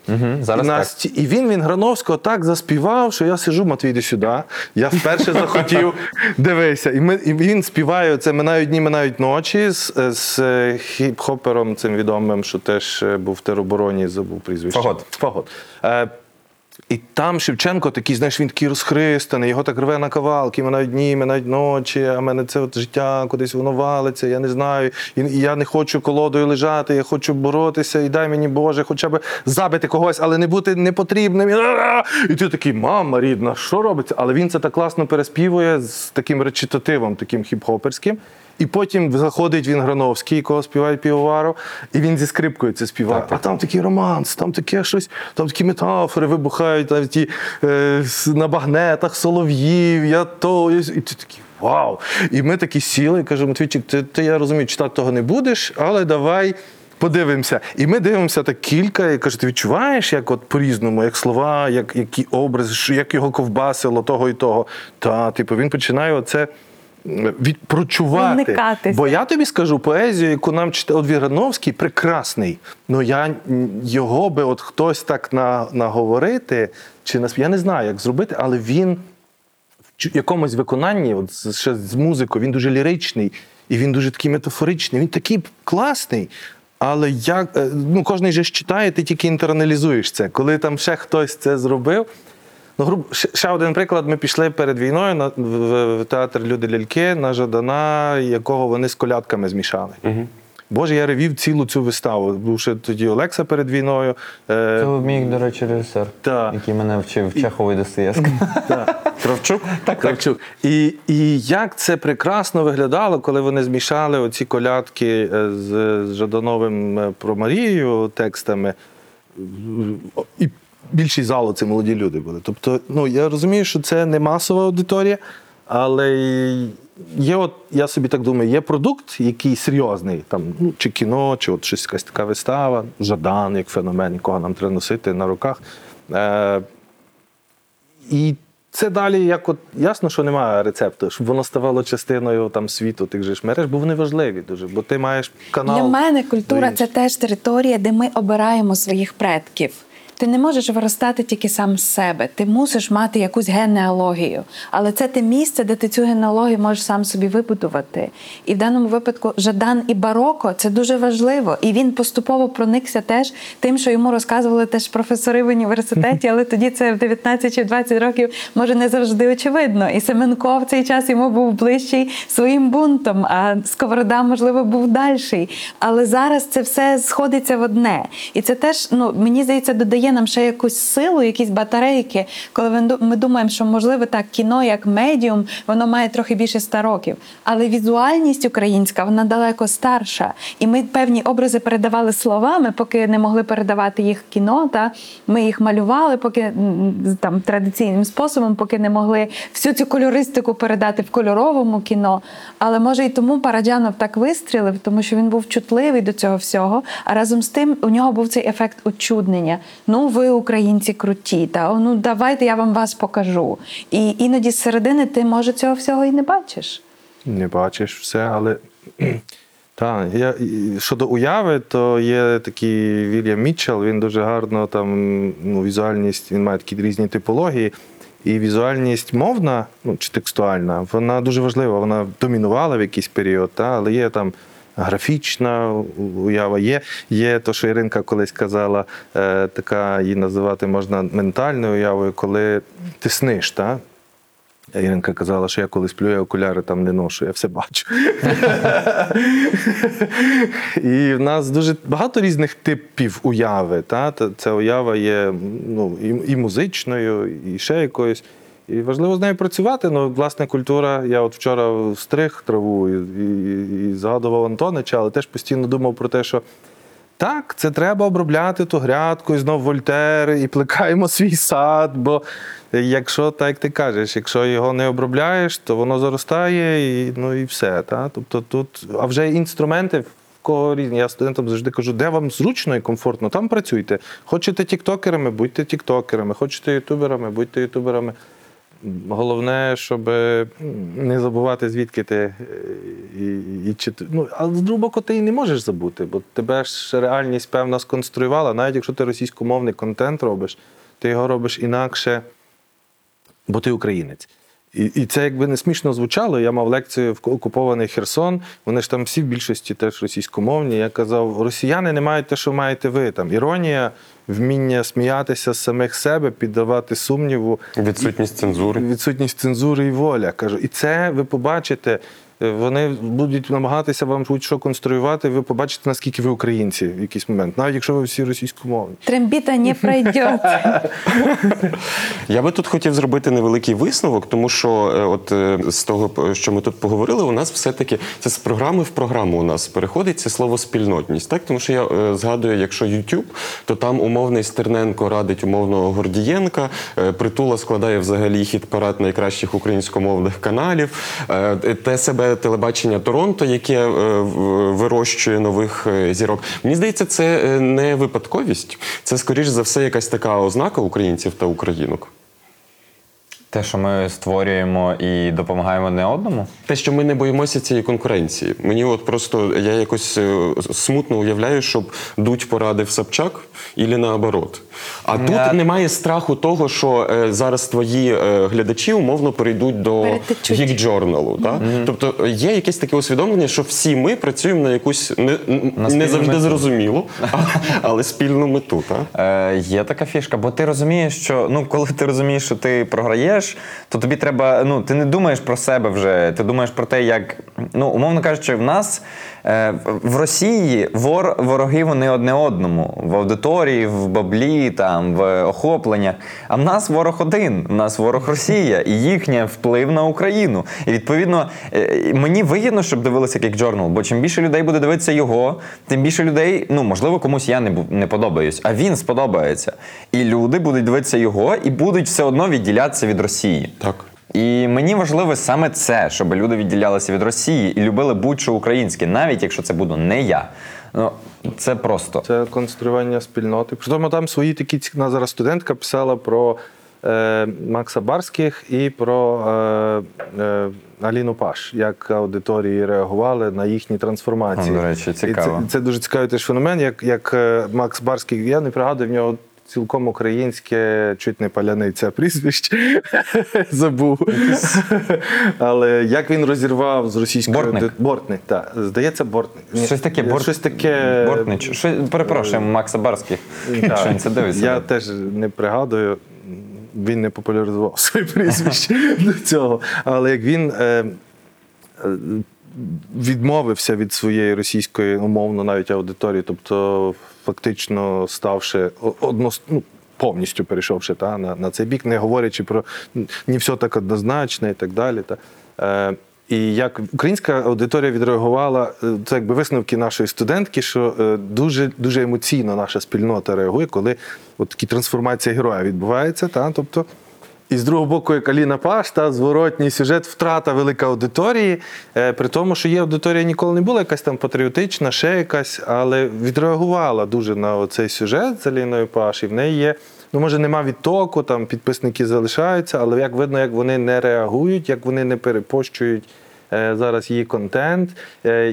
І він Грановського так заспівав, що я сижу, Матвій, йди сюди, я вперше захотів, дивися. І він співає, це «Минають дні, минають ночі» з хіп-хопером цим відомим, що теж був в теробороні, забув прізвище. Фагот. І там Шевченко такий, знаєш, він такий розхристаний, його так рве на кавалки, минають дні, минають ночі, а в мене це от життя, кудись воно валиться, я не знаю, і я не хочу колодою лежати, я хочу боротися, і дай мені, Боже, хоча б забити когось, але не бути непотрібним. І ти такий, мама рідна, що робиться? Але він це так класно переспівує з таким речитативом, таким хіп-хоперським. І потім заходить він Грановський, якого співає Півоваров, і він зі скрипкою це співає. А там такий романс, там таке щось, там такі метафори вибухають, там ті на багнетах солов'їв, я то... І ти такий, вау! І ми такі сіли, і кажу, Матвійчик, ти, я розумію, читати того не будеш, але давай... подивимося. І ми дивимося так кілька, і кажу, ти відчуваєш, як от по-різному, як слова, який образ, як його ковбасило, того і того. Та, типу, він починає оце... прочувати. Бо я тобі скажу поезію, яку нам читав Грановський, прекрасний. Ну я його би от хтось так наговорити, чи я не знаю, як зробити, але він в якомусь виконанні, от ще з музикою, він дуже ліричний, і він дуже такий метафоричний, він такий класний. Але кожен же ж читає, ти тільки інтерналізуєш це. Коли там ще хтось це зробив. Ще один приклад. Ми пішли перед війною в театр «Люди-ляльки» на Жадана, якого вони з колядками змішали. Боже, я ревів цілу цю виставу. Був ще тоді Олекса перед війною. Це мій, до речі, режисер, який мене вчив Чехова і Достоєвського. Кравчук? Так, Кравчук. І як це прекрасно виглядало, коли вони змішали оці колядки з Жадановим про Марію текстами. І більшість залу це молоді люди були. Тобто, я розумію, що це не масова аудиторія, але є, я собі так думаю, є продукт, який серйозний, там, чи кіно, чи от щось якась така вистава, Жадан як феномен, якого нам треба носити на руках. І це далі, ясно, що немає рецепту, щоб воно ставало частиною там світу тих же ж мереж, бо вони важливі дуже, бо ти маєш канал. Для мене культура – це теж територія, де ми обираємо своїх предків. Ти не можеш виростати тільки сам з себе. Ти мусиш мати якусь генеалогію. Але це те місце, де ти цю генеалогію можеш сам собі вибудувати. І в даному випадку Жадан і бароко – це дуже важливо. І він поступово проникся теж тим, що йому розказували теж професори в університеті, але тоді це в 19 чи 20 років, може, не завжди очевидно. І Семенко в цей час йому був ближчий своїм бунтом, а Сковорода, можливо, був дальший. Але зараз це все сходиться в одне. І це теж, мені здається, додає нам ще якусь силу, якісь батарейки, коли ми думаємо, що, можливо, так кіно як медіум, воно має трохи більше 100 років. Але візуальність українська, вона далеко старша. І ми певні образи передавали словами, поки не могли передавати їх кіно, ми їх малювали поки там традиційним способом, поки не могли всю цю кольористику передати в кольоровому кіно. Але, може, і тому Параджанов так вистрілив, тому що він був чутливий до цього всього, а разом з тим у нього був цей ефект очуднення. Ви, українці, круті, давайте я вам вас покажу. І іноді з середини ти, може, цього всього і не бачиш. Не бачиш все, але... щодо уяви, то є такий Вільям Мітчелл, він дуже гарно, візуальність, він має такі різні типології, і візуальність мовна, чи текстуальна, вона дуже важлива, вона домінувала в якийсь період, але є там графічна уява є. Є те, що Іринка колись казала, така її називати можна ментальною уявою, коли ти сниш, Іринка казала, що я коли сплю, я окуляри там не ношу, я все бачу. І в нас дуже багато різних типів уяви. Та? Ця уява є і музичною, і ще якоюсь. І важливо з нею працювати, але, власне, культура, я от вчора стриг траву і згадував Антонича, але теж постійно думав про те, що так, це треба обробляти ту грядку, і знов Вольтер, і плекаємо свій сад, бо якщо, так як ти кажеш, якщо його не обробляєш, то воно заростає, і все. Та? Тобто тут, а вже інструменти в кого різні. Я студентам завжди кажу, де вам зручно і комфортно, там працюйте. Хочете тіктокерами, будьте тіктокерами, хочете ютуберами, будьте ютуберами. Головне, щоб не забувати, звідки ти а глибоко ти і не можеш забути, бо тебе ж реальність певна сконструювала, навіть якщо ти російськомовний контент робиш, ти його робиш інакше, бо ти українець. І це якби не смішно звучало. Я мав лекцію в окупований Херсон, вони ж там всі в більшості теж російськомовні. Я казав, росіяни не мають те, що маєте ви. Там іронія, вміння сміятися з самих себе, піддавати сумніву. Відсутність цензури. Відсутність цензури і воля. Кажу. І це ви побачите. Вони будуть намагатися вам будь-що конструювати, ви побачите, наскільки ви українці в якийсь момент, навіть якщо ви всі російськомовні. Трембіта не пройде. Я би тут хотів зробити невеликий висновок, тому що от з того, що ми тут поговорили, у нас все-таки це з програми в програму у нас переходить це слово спільнотність. Так? Тому що я згадую, якщо YouTube, то там умовний Стерненко радить умовного Гордієнка, Притула складає взагалі хіт-парад найкращих українськомовних каналів, те себе телебачення Торонто, яке вирощує нових зірок. Мені здається, це не випадковість. Це, скоріш за все, якась така ознака українців та українок. Те, що ми створюємо і допомагаємо не одному? Те, що ми не боїмося цієї конкуренції. Мені от просто, я якось смутно уявляю, щоб Дудь порадив Собчак, ілі наоборот. А тут немає страху того, що зараз твої глядачі умовно перейдуть до гік-джорналу. Тобто є якесь таке усвідомлення, що всі ми працюємо на якусь, не завжди зрозуміло, але спільну мету. Є така фішка, бо ти розумієш, що, коли ти розумієш, що ти програєш, то тобі треба, ти не думаєш про себе вже, ти думаєш про те, як, умовно кажучи, в нас, в Росії вороги вони одне одному, в аудиторії, в баблі, там, в охопленнях, а в нас ворог один, в нас ворог Росія і їхній вплив на Україну. І відповідно, мені вигідно, щоб дивилися Geekjournal, бо чим більше людей буде дивитися його, тим більше людей, можливо, комусь я не подобаюсь, а він сподобається. І люди будуть дивитися його і будуть все одно відділятися від Росії. Так. І мені важливо саме це, щоб люди відділялися від Росії і любили будь-що українське, навіть якщо це буду не я. Це просто. Це конструювання спільноти. Притому там свої такі цікаві. Зараз студентка писала про Макса Барських і про Аліну Паш, як аудиторії реагували на їхні трансформації. До речі, цікаво. Це дуже цікавий теж феномен, як Макс Барський, я не пригадую в нього цілком українське, чуть не паляниця прізвище, забув. Але як він розірвав з російською... Бортник, так. Здається, Бортник. Щось таке... Бортнич. Перепрошуємо Макса Барських, якщо він це дивиться. Я теж не пригадую, він не популяризував своє прізвище до цього. Але як він... відмовився від своєї російської, умовно, навіть аудиторії, тобто фактично ставши повністю перейшовши на цей бік, не говорячи про не все так однозначно і так далі. І як українська аудиторія відреагувала, це якби висновки нашої студентки, що дуже, дуже емоційно наша спільнота реагує, коли от такі трансформація героя відбувається, тобто і з другого боку, як Аліна Паш, зворотній сюжет, втрата великої аудиторії, при тому, що її аудиторія ніколи не була якась там патріотична, ще якась, але відреагувала дуже на цей сюжет з Аліною Паш, і в неї є, може нема відтоку, там підписники залишаються, але як видно, як вони не реагують, як вони не перепощують зараз її контент,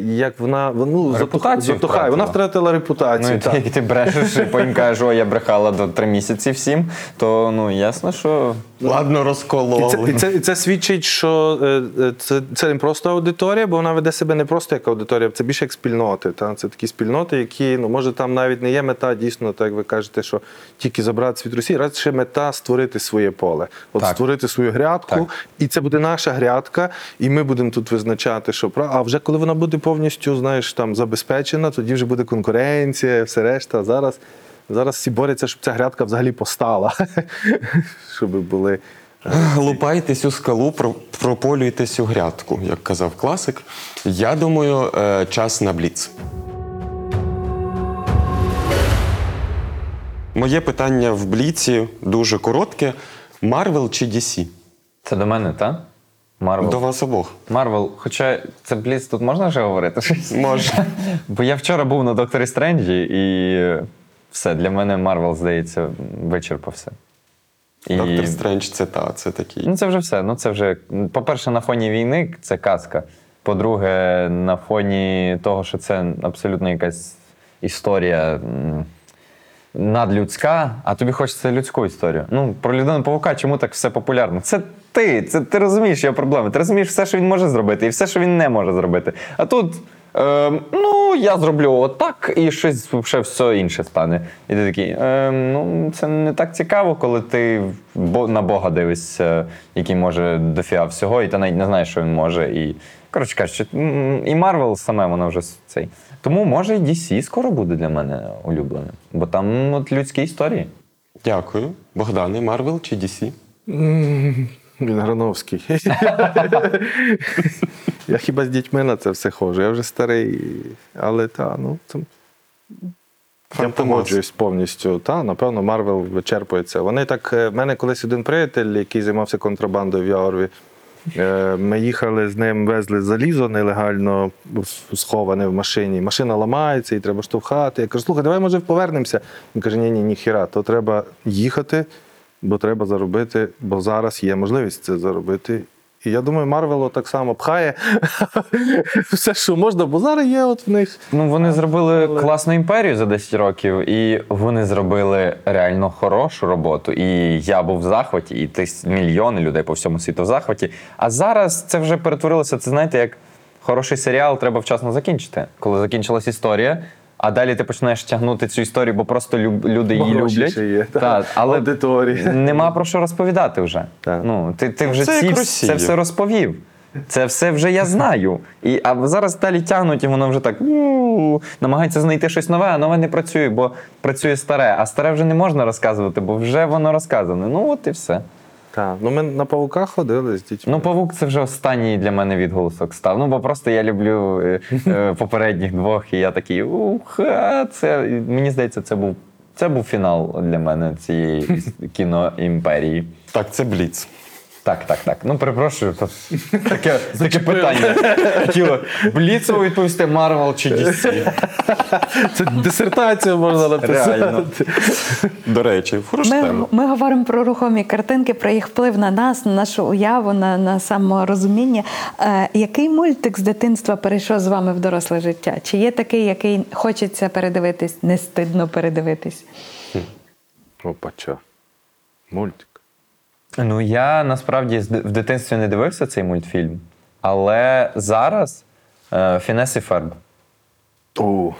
як вона затухає. Вона втратила репутацію. Як ти брешеш і потім кажеш, я брехала до 3 місяці всім, то ясно, що Ладно, розкололи. І це свідчить, що це не просто аудиторія, бо вона веде себе не просто як аудиторія, це більше як спільноти. Та? Це такі спільноти, які, ну, може, там навіть не є мета, дійсно, так як ви кажете, що тільки забратися від Росії, радше мета створити своє поле. От так. Створити свою грядку, так. І це буде наша грядка, і ми будемо тут визначати, що а вже коли вона буде повністю, знаєш, там, забезпечена, тоді вже буде конкуренція, все решта. Зараз всі борються, щоб ця грядка взагалі постала. Щоб були... Лупайте цю скалу, прополюйте цю грядку, як казав класик. Я думаю, час на бліц. Моє питання в бліці дуже коротке. Марвел чи DC? Це до мене, так? Marvel. До вас обох. Марвел. Хоча це бліц, тут можна вже говорити? Можна. Бо я вчора був на Докторі Стренджі і... Все, для мене Марвел, здається, вичерпався. Доктор Стрендж це такий. Ну, це вже все. Ну, це вже, по-перше, на фоні війни це казка. По-друге, на фоні того, що це абсолютно якась історія надлюдська, а тобі хочеться людську історію. Ну, про Людину-павука чому так все популярно? Це ти розумієш його проблеми. Ти розумієш все, що він може зробити, і все, що він не може зробити. А тут... ну, я зроблю отак, і щось ще все інше стане. І ти такий, ну, це не так цікаво, коли ти на Бога дивишся, який може дофіга всього, і ти навіть не знаєш, що він може. І, коротше кажучи, і Марвел саме, воно вже цей. Тому, може, і DC скоро буде для мене улюбленим. Бо там от людські історії. Дякую. Богдане, Марвел чи DC? Він Грановський. Я хіба з дітьми на це все ходжу, я вже старий, але та, ну, там, я погоджуюсь повністю. Та, напевно, Марвел вичерпується. Вони так, в мене колись один приятель, який займався контрабандою в Яворові, ми їхали з ним, везли залізо нелегально сховане в машині. Машина ламається, і треба штовхати. Я кажу, слухай, давай, може, повернемося. Він каже, ні, ніхіра, то треба їхати, бо треба заробити, бо зараз є можливість це заробити. І я думаю, Марвел так само пхає все, що можна, бо зараз є от в них. Ну, вони зробили класну імперію за 10 років, і вони зробили реально хорошу роботу. І я був в захваті, і мільйони людей по всьому світу в захваті. А зараз це вже перетворилося, це, знаєте, як хороший серіал треба вчасно закінчити. Коли закінчилась історія, а далі ти починаєш тягнути цю історію, бо просто люди її люблять. Є, так, але аудиторія. Нема про що розповідати вже. Ну, ти вже це все розповів. Це все вже я знаю. А зараз далі тягнуть, і воно вже так намагається знайти щось нове, а нове не працює, бо працює старе. А старе вже не можна розказувати, бо вже воно розказане. Ну от і все. Так, ну ми на павука ходили з дітьми. Ну, павук це вже останній для мене відголосок став. Ну, бо просто я люблю попередніх двох, і я такий, мені здається, це був фінал для мене цієї кіноімперії. Так, це бліц. Так. Ну, перепрошую, таке питання. Бліцово відповісти Marvel чи DC. Це дисертацію можна написати. Реально. До речі, хороша тема. Ми говоримо про рухомі картинки, про їх вплив на нас, на нашу уяву, на саморозуміння. Який мультик з дитинства перейшов з вами в доросле життя? Чи є такий, який хочеться передивитись, не стидно передивитись? Опача. Мультик. Ну, я, насправді, в дитинстві не дивився цей мультфільм, але зараз «Фінес і Ферб».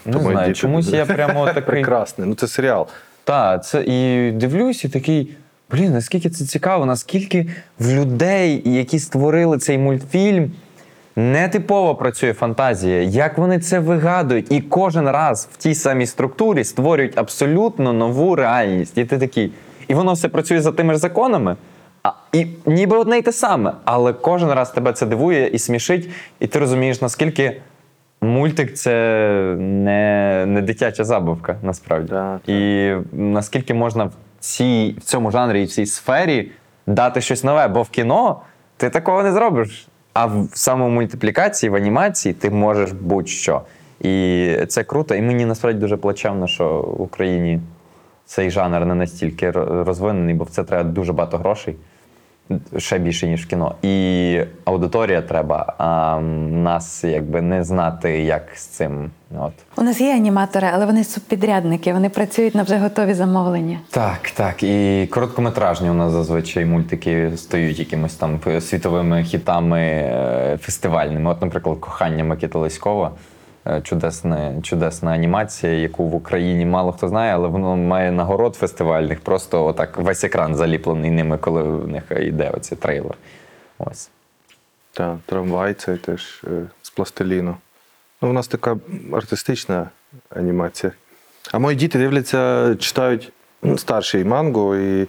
Не знаю, чомусь я прямо такий... Прекрасний, ну це серіал. Так, це і дивлюсь, і такий, наскільки це цікаво, наскільки в людей, які створили цей мультфільм, нетипово працює фантазія, як вони це вигадують, і кожен раз в тій самій структурі створюють абсолютно нову реальність. І ти такий, і воно все працює за тими ж законами, і ніби одне й те саме, але кожен раз тебе це дивує і смішить, і ти розумієш, наскільки мультик – це не дитяча забавка, насправді. Так. І наскільки можна в цьому жанрі і в цій сфері дати щось нове, бо в кіно ти такого не зробиш. А в самомультиплікації, в анімації ти можеш будь-що. І це круто, і мені насправді дуже плачевно, що в Україні цей жанр не настільки розвинений, бо в це треба дуже багато грошей. ще більше, ніж в кіно. І аудиторія треба, а нас якби не знати, як з цим. От. У нас є аніматори, але вони субпідрядники, вони працюють на вже готові замовлення. Так, так. І короткометражні у нас зазвичай мультики стають якимось там світовими хітами фестивальними. От, наприклад, «Кохання» Микити Леськова. Чудесна анімація, яку в Україні мало хто знає, але воно має нагород фестивальних, просто отак весь екран заліплений ними, коли в них йде оці трейлер. Ось. Так, «Трамвай» — це теж з пластиліну. Ну, у нас така артистична анімація. А мої діти дивляться, читають старший манго і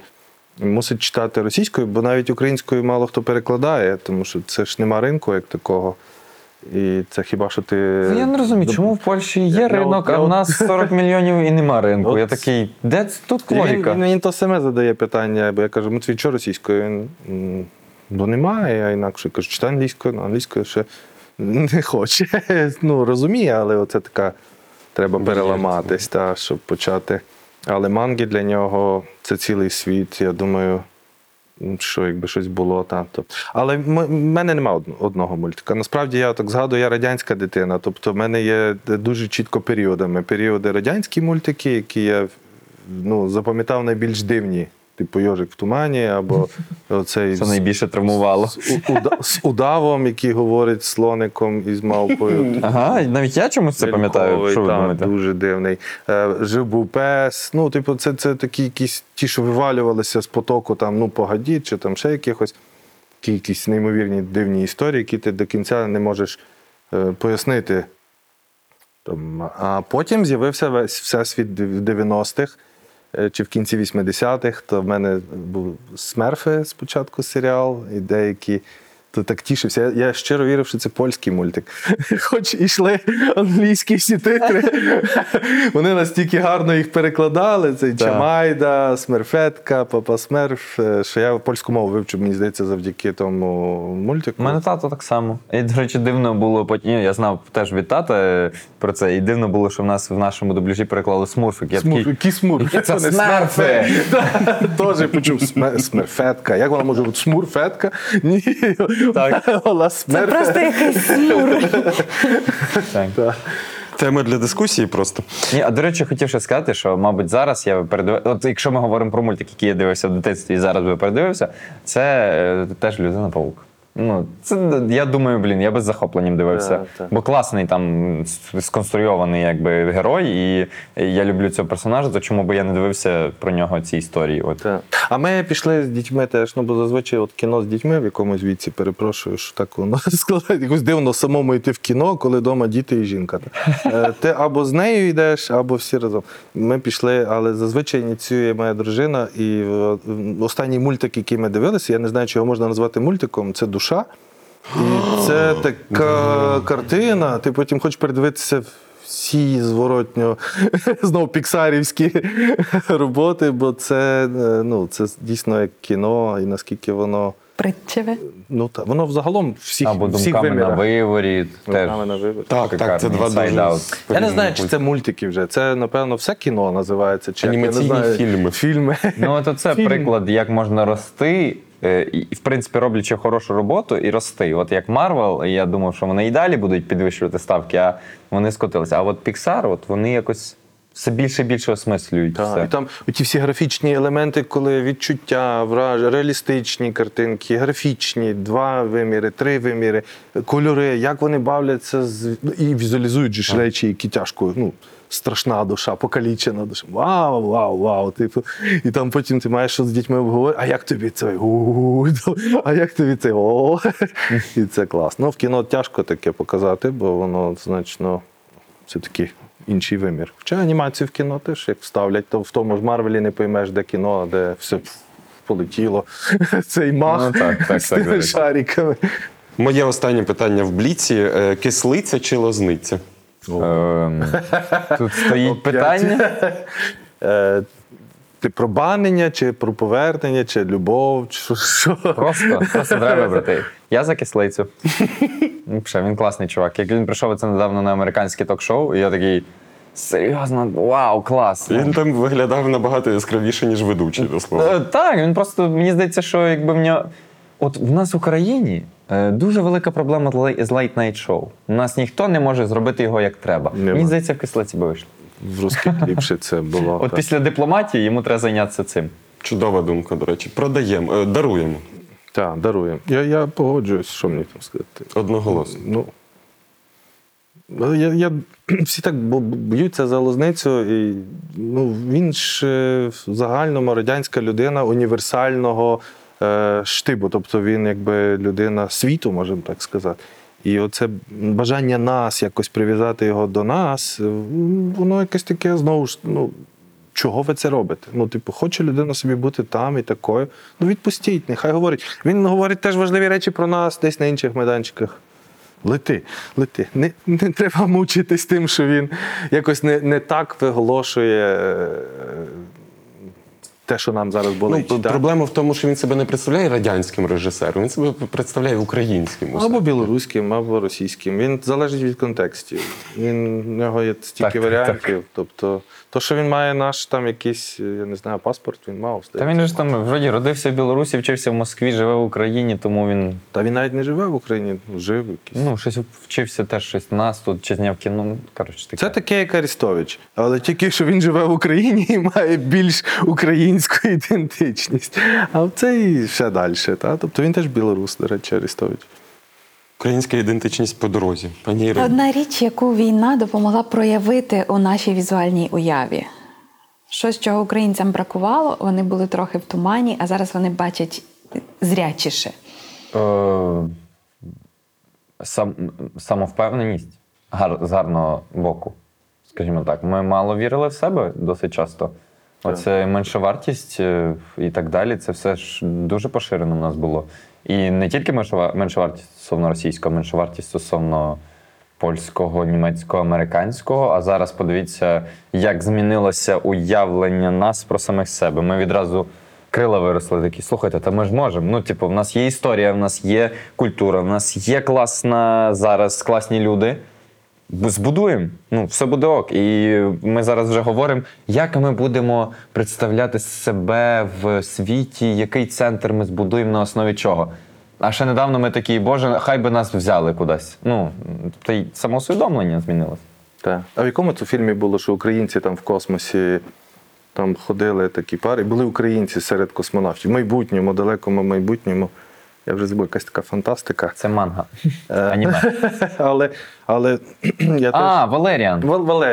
мусить читати російською, бо навіть українською мало хто перекладає, тому що це ж нема ринку як такого. І це хіба що ти... Я не розумію, чому в Польщі є ринок, а в нас 40 мільйонів і нема ринку. От. Я такий, де тут логіка? Він то саме задає питання, бо я кажу, ми твій чого російською? Бо немає, а інакше. Кажу, читай англійською, англійською ще не хоче. Ну, розуміє, але оце така, треба переламатись, та, щоб почати. Але манги для нього – це цілий світ, я думаю... що якби щось було там. Але в мене немає одного мультика. Насправді, я так згадую, я радянська дитина. Тобто в мене є дуже чітко періодами. Періоди радянські мультики, які я запам'ятав найбільш дивні. Типу «Йожик в тумані» або оцей... Що найбільше травмувало. З удавом, який говорить з слоником і з мавпою. Ага, навіть я чомусь це пам'ятаю. Що ви думаєте? Дуже дивний. «Жив був пес». Ну, типу, це такі якісь ті, що вивалювалися з потоку, там, ну, «Погоді» чи там ще якихось. Такі якісь неймовірні дивні історії, які ти до кінця не можеш пояснити. А потім з'явився всесвіт в 90-х. Чи в кінці 80-х, то в мене був «Смерфи» спочатку серіал, і деякі, то так тішився. Я щиро вірив, що це польський мультик. Хоч ішли англійські всі титри, вони настільки гарно їх перекладали, це Чамайда, Смерфетка, Папа Смерф, що я польську мову вивчив, мені здається, завдяки тому мультику. У мене тато так само. І, до речі, дивно було, я знав теж від тата про це, і дивно було, що в нашому дубляжі переклали «Смурфик». Які «Смурфики»? Це «Смерфи». Теж почув «Смерфетка». Як вона може бути «Смурфетка»? Ні. Так. Це просто якийсь смур. Тема для дискусії просто. Ні, а, до речі, хотів ще сказати, що, мабуть, зараз я передивився... От якщо ми говоримо про мультик, який я дивився в дитинстві і зараз би передивився, це теж «Людина-павук». Ну, це, я думаю, я би з захопленням дивився. Yeah, бо класний там сконструйований якби герой, і я люблю цього персонажа, то чому би я не дивився про нього ці історії. От. Yeah. А ми пішли з дітьми теж, бо зазвичай от кіно з дітьми в якомусь віці, перепрошую, що так воно складає. Якось дивно самому йти в кіно, коли вдома діти і жінка. Ти або з нею йдеш, або всі разом. Ми пішли, але зазвичай ініціює моя дружина, і останній мультик, який ми дивилися, я не знаю, чи його можна назвати мультиком, це «Душа». І це така картина, ти потім хочеш передивитися всі зворотньо, знову піксарівські роботи, бо це дійсно як кіно, і наскільки воно... Притчеве? Ну так, воно взагалом всіх вимірах. Або «Думками на виворі». Так, це два дуже... Я не знаю, чи це мультики вже. Це, напевно, все кіно називається. Анімаційні фільми. Фільми. Ну, то це приклад, як можна рости, в принципі, роблячи хорошу роботу і рости. От як Marvel, я думав, що вони і далі будуть підвищувати ставки, а вони скотилися. А от Pixar, от вони якось все більше і більше осмислюють. Так, все. І там ті всі графічні елементи, коли відчуття, враження, реалістичні картинки, графічні, два виміри, три виміри, кольори, як вони бавляться і візуалізують же ж речі, які тяжко, страшна душа, покалічена душа. Вау. Типу. І там потім ти маєш що з дітьми обговорити, а як тобі це? А як тобі це? І це класно. В кіно тяжко таке показати, бо воно значно все-таки інший вимір. Хоча анімацію в кіно теж, як вставлять, то в тому ж Марвелі не поймеш, де кіно, а де все полетіло. Цей мах з тими шариками. Моє останнє питання в бліці. Кислиця чи лозниця? Тут стоїть питання. Ти про банення, чи про повернення, чи любов, чи що? Просто треба брати. Я за кислицю. Він класний чувак. Як він прийшов це недавно на американське ток-шоу, і я такий, серйозно, вау, клас. Він там виглядав набагато яскравіше, ніж ведучий, до слова. Так, він просто, мені здається, що якби в нього... От в нас в Україні дуже велика проблема з лайт-найт-шоу. У нас ніхто не може зробити його як треба. Мені здається, в Кислиці би вийшло. В русських ліпше це було. От після дипломатії йому треба зайнятися цим. Чудова думка, до речі. Продаємо, даруємо. Так, даруємо. Я погоджуюсь, що мені там сказати. Одноголосно. Ну, всі так б'ються за лозницю. І, ну, він ж загальному радянська людина універсального штибу. Тобто він якби людина світу, можемо так сказати. І оце бажання нас якось прив'язати його до нас, воно якесь таке, знову ж, ну, чого ви це робите? Ну, типу, хоче людина собі бути там і такою. Ну, відпустіть, нехай говорить. Він говорить теж важливі речі про нас десь на інших майданчиках. Лети. Не треба мучитись тим, що він якось не так виголошує те, що нам зараз болить. Ну, проблема в тому, що він себе не представляє радянським режисером, він себе представляє українським. Усе. Або білоруським, або російським. Він залежить від контекстів. У нього є стільки варіантів. Так. Тобто, то, що він має наш там якийсь, я не знаю, паспорт, він мав. Та він ж там вроді родився в Білорусі, вчився в Москві, живе в Україні, тому він... Та він навіть не живе в Україні, жив якийсь. Ну, щось вчився теж, щось нас тут, чи зняв кіно, коротше. Таке. Це таке, як Арістович. Але тільки, що він живе в Україні і має більш українську ідентичність. А це і ще далі. Та? Тобто він теж білорус, до речі, Арістович. Українська ідентичність по дорозі. Пані Ірино. Одна річ, яку війна допомогла проявити у нашій візуальній уяві. Щось, чого українцям бракувало, вони були трохи в тумані, а зараз вони бачать зрячіше. Самовпевненість з гарного боку. Скажімо так, ми мало вірили в себе досить часто. Оце меншовартість і так далі, це все ж дуже поширено в нас було. І не тільки меншовартість стосовно російського, меншовартість стосовно польського, німецького, американського. А зараз подивіться, як змінилося уявлення нас про самих себе. Ми відразу крила виросли такі, слухайте, та ми ж можемо. Ну, типу, в нас є історія, в нас є культура, в нас є класна зараз, класні люди. Збудуємо, ну, все буде ок. І ми зараз вже говоримо, як ми будемо представляти себе в світі, який центр ми збудуємо, на основі чого. А ще недавно ми такі, боже, хай би нас взяли кудись. Ну, та й самоусвідомлення змінилося. Так. А в якому це фільмі було, що українці там в космосі там ходили такі пари, були українці серед космонавтів в майбутньому, далекому майбутньому. Я вже забув, якась така фантастика. Це манга. Аніме. Але я теж... Валеріан.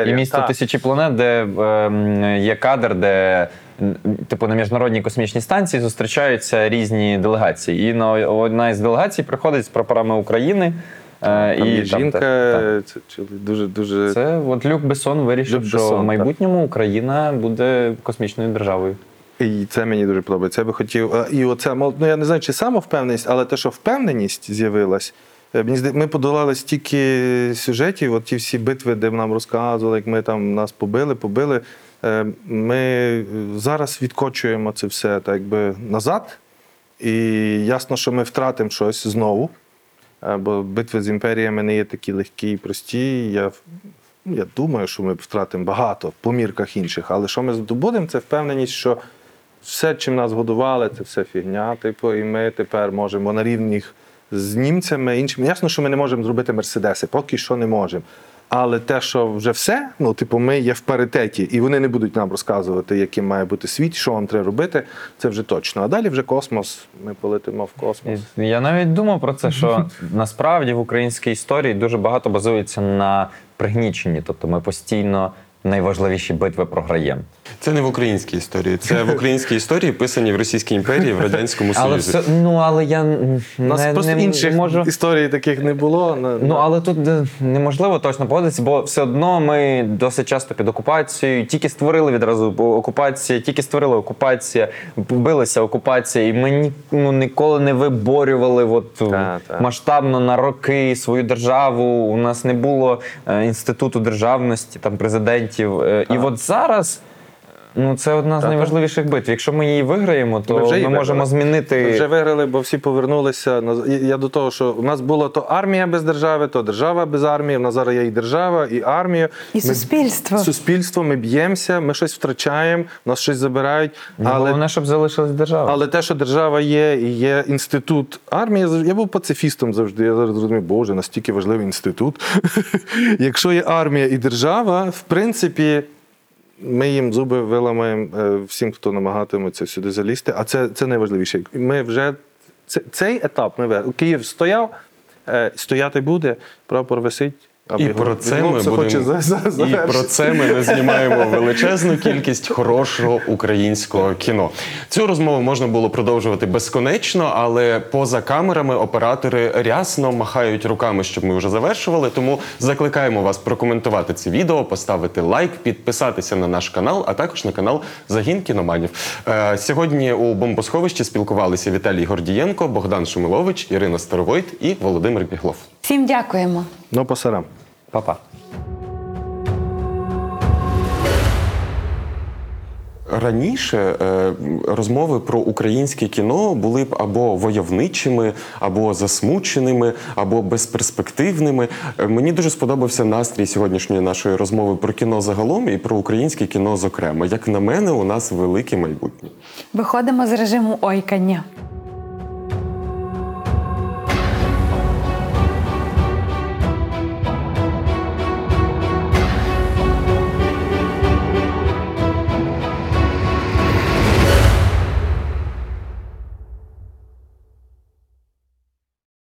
І місто тисячі планет, де є кадр, де типу на міжнародній космічній станції зустрічаються різні делегації. І на одна із делегацій приходить з прапорами України. Там і жінка, це дуже. Це от Люк Бессон вирішив, що в майбутньому Україна буде космічною державою. І це мені дуже подобається. Я би хотів, і оце, ну, я не знаю, чи самовпевненість, але те, що впевненість з'явилась, ми подолали стільки сюжетів, от ті всі битви, де нам розказували, як ми там нас побили. Ми зараз відкочуємо це все так би назад, і ясно, що ми втратимо щось знову, бо битви з імперіями не є такі легкі і прості. Я думаю, що ми втратимо багато по мірках інших, але що ми здобудемо, це впевненість, що все, чим нас годували, це все фігня, типу, і ми тепер можемо на рівні з німцями, іншими. Ясно, що ми не можемо зробити Мерседеси, поки що не можемо. Але те, що вже все, ну, типу, ми є в паритеті, і вони не будуть нам розказувати, яким має бути світ, що вам треба робити, це вже точно. А далі вже космос, ми полетимо в космос. Я навіть думав про це, що насправді в українській історії дуже багато базується на пригніченні, тобто ми постійно найважливіші битви програємо. Це не в українській історії. Це в українській історії, писані в Російській імперії, в Радянському Союзі. Але все, ну, але я не можу... історій таких не було. Ну, але тут неможливо точно погодитися, бо все одно ми досить часто під окупацією, тільки створили відразу окупацію, билася окупація, і ми ніколи не виборювали масштабно на роки свою державу. У нас не було інституту державності, там президентів. І от зараз Ну, це одна з найважливіших битв. Якщо ми її виграємо, то ми можемо змінити... Ми вже виграли, бо всі повернулися. Я до того, що в нас була то армія без держави, то держава без армії. В нас зараз є і держава, і армія. І суспільство. Суспільство, ми б'ємося, ми щось втрачаємо, нас щось забирають. Але головне, щоб залишилась держава. Але те, що держава є, і є інститут армії. Я був пацифістом завжди. Я зараз розумію, боже, настільки важливий інститут. Якщо є армія і держава, в принципі... Ми їм зуби виламаємо всім, хто намагатиметься сюди залізти, а це найважливіше. Ми вже цей етап ми Київ стояв, стояти буде, прапор висить. І про це ми не знімаємо величезну кількість хорошого українського кіно. Цю розмову можна було продовжувати безконечно, але поза камерами оператори рясно махають руками, щоб ми вже завершували. Тому закликаємо вас прокоментувати це відео, поставити лайк, підписатися на наш канал, а також на канал «Загін кіноманів». Сьогодні у бомбосховищі спілкувалися Віталій Гордієнко, Богдан Шумилович, Ірина Старовойт і Володимир Біглов. Всім дякуємо. Ну, пасарам. Па-па. Раніше розмови про українське кіно були б або войовничими, або засмученими, або безперспективними. Мені дуже сподобався настрій сьогоднішньої нашої розмови про кіно загалом і про українське кіно зокрема. Як на мене, у нас велике майбутнє. Виходимо з режиму ойкання.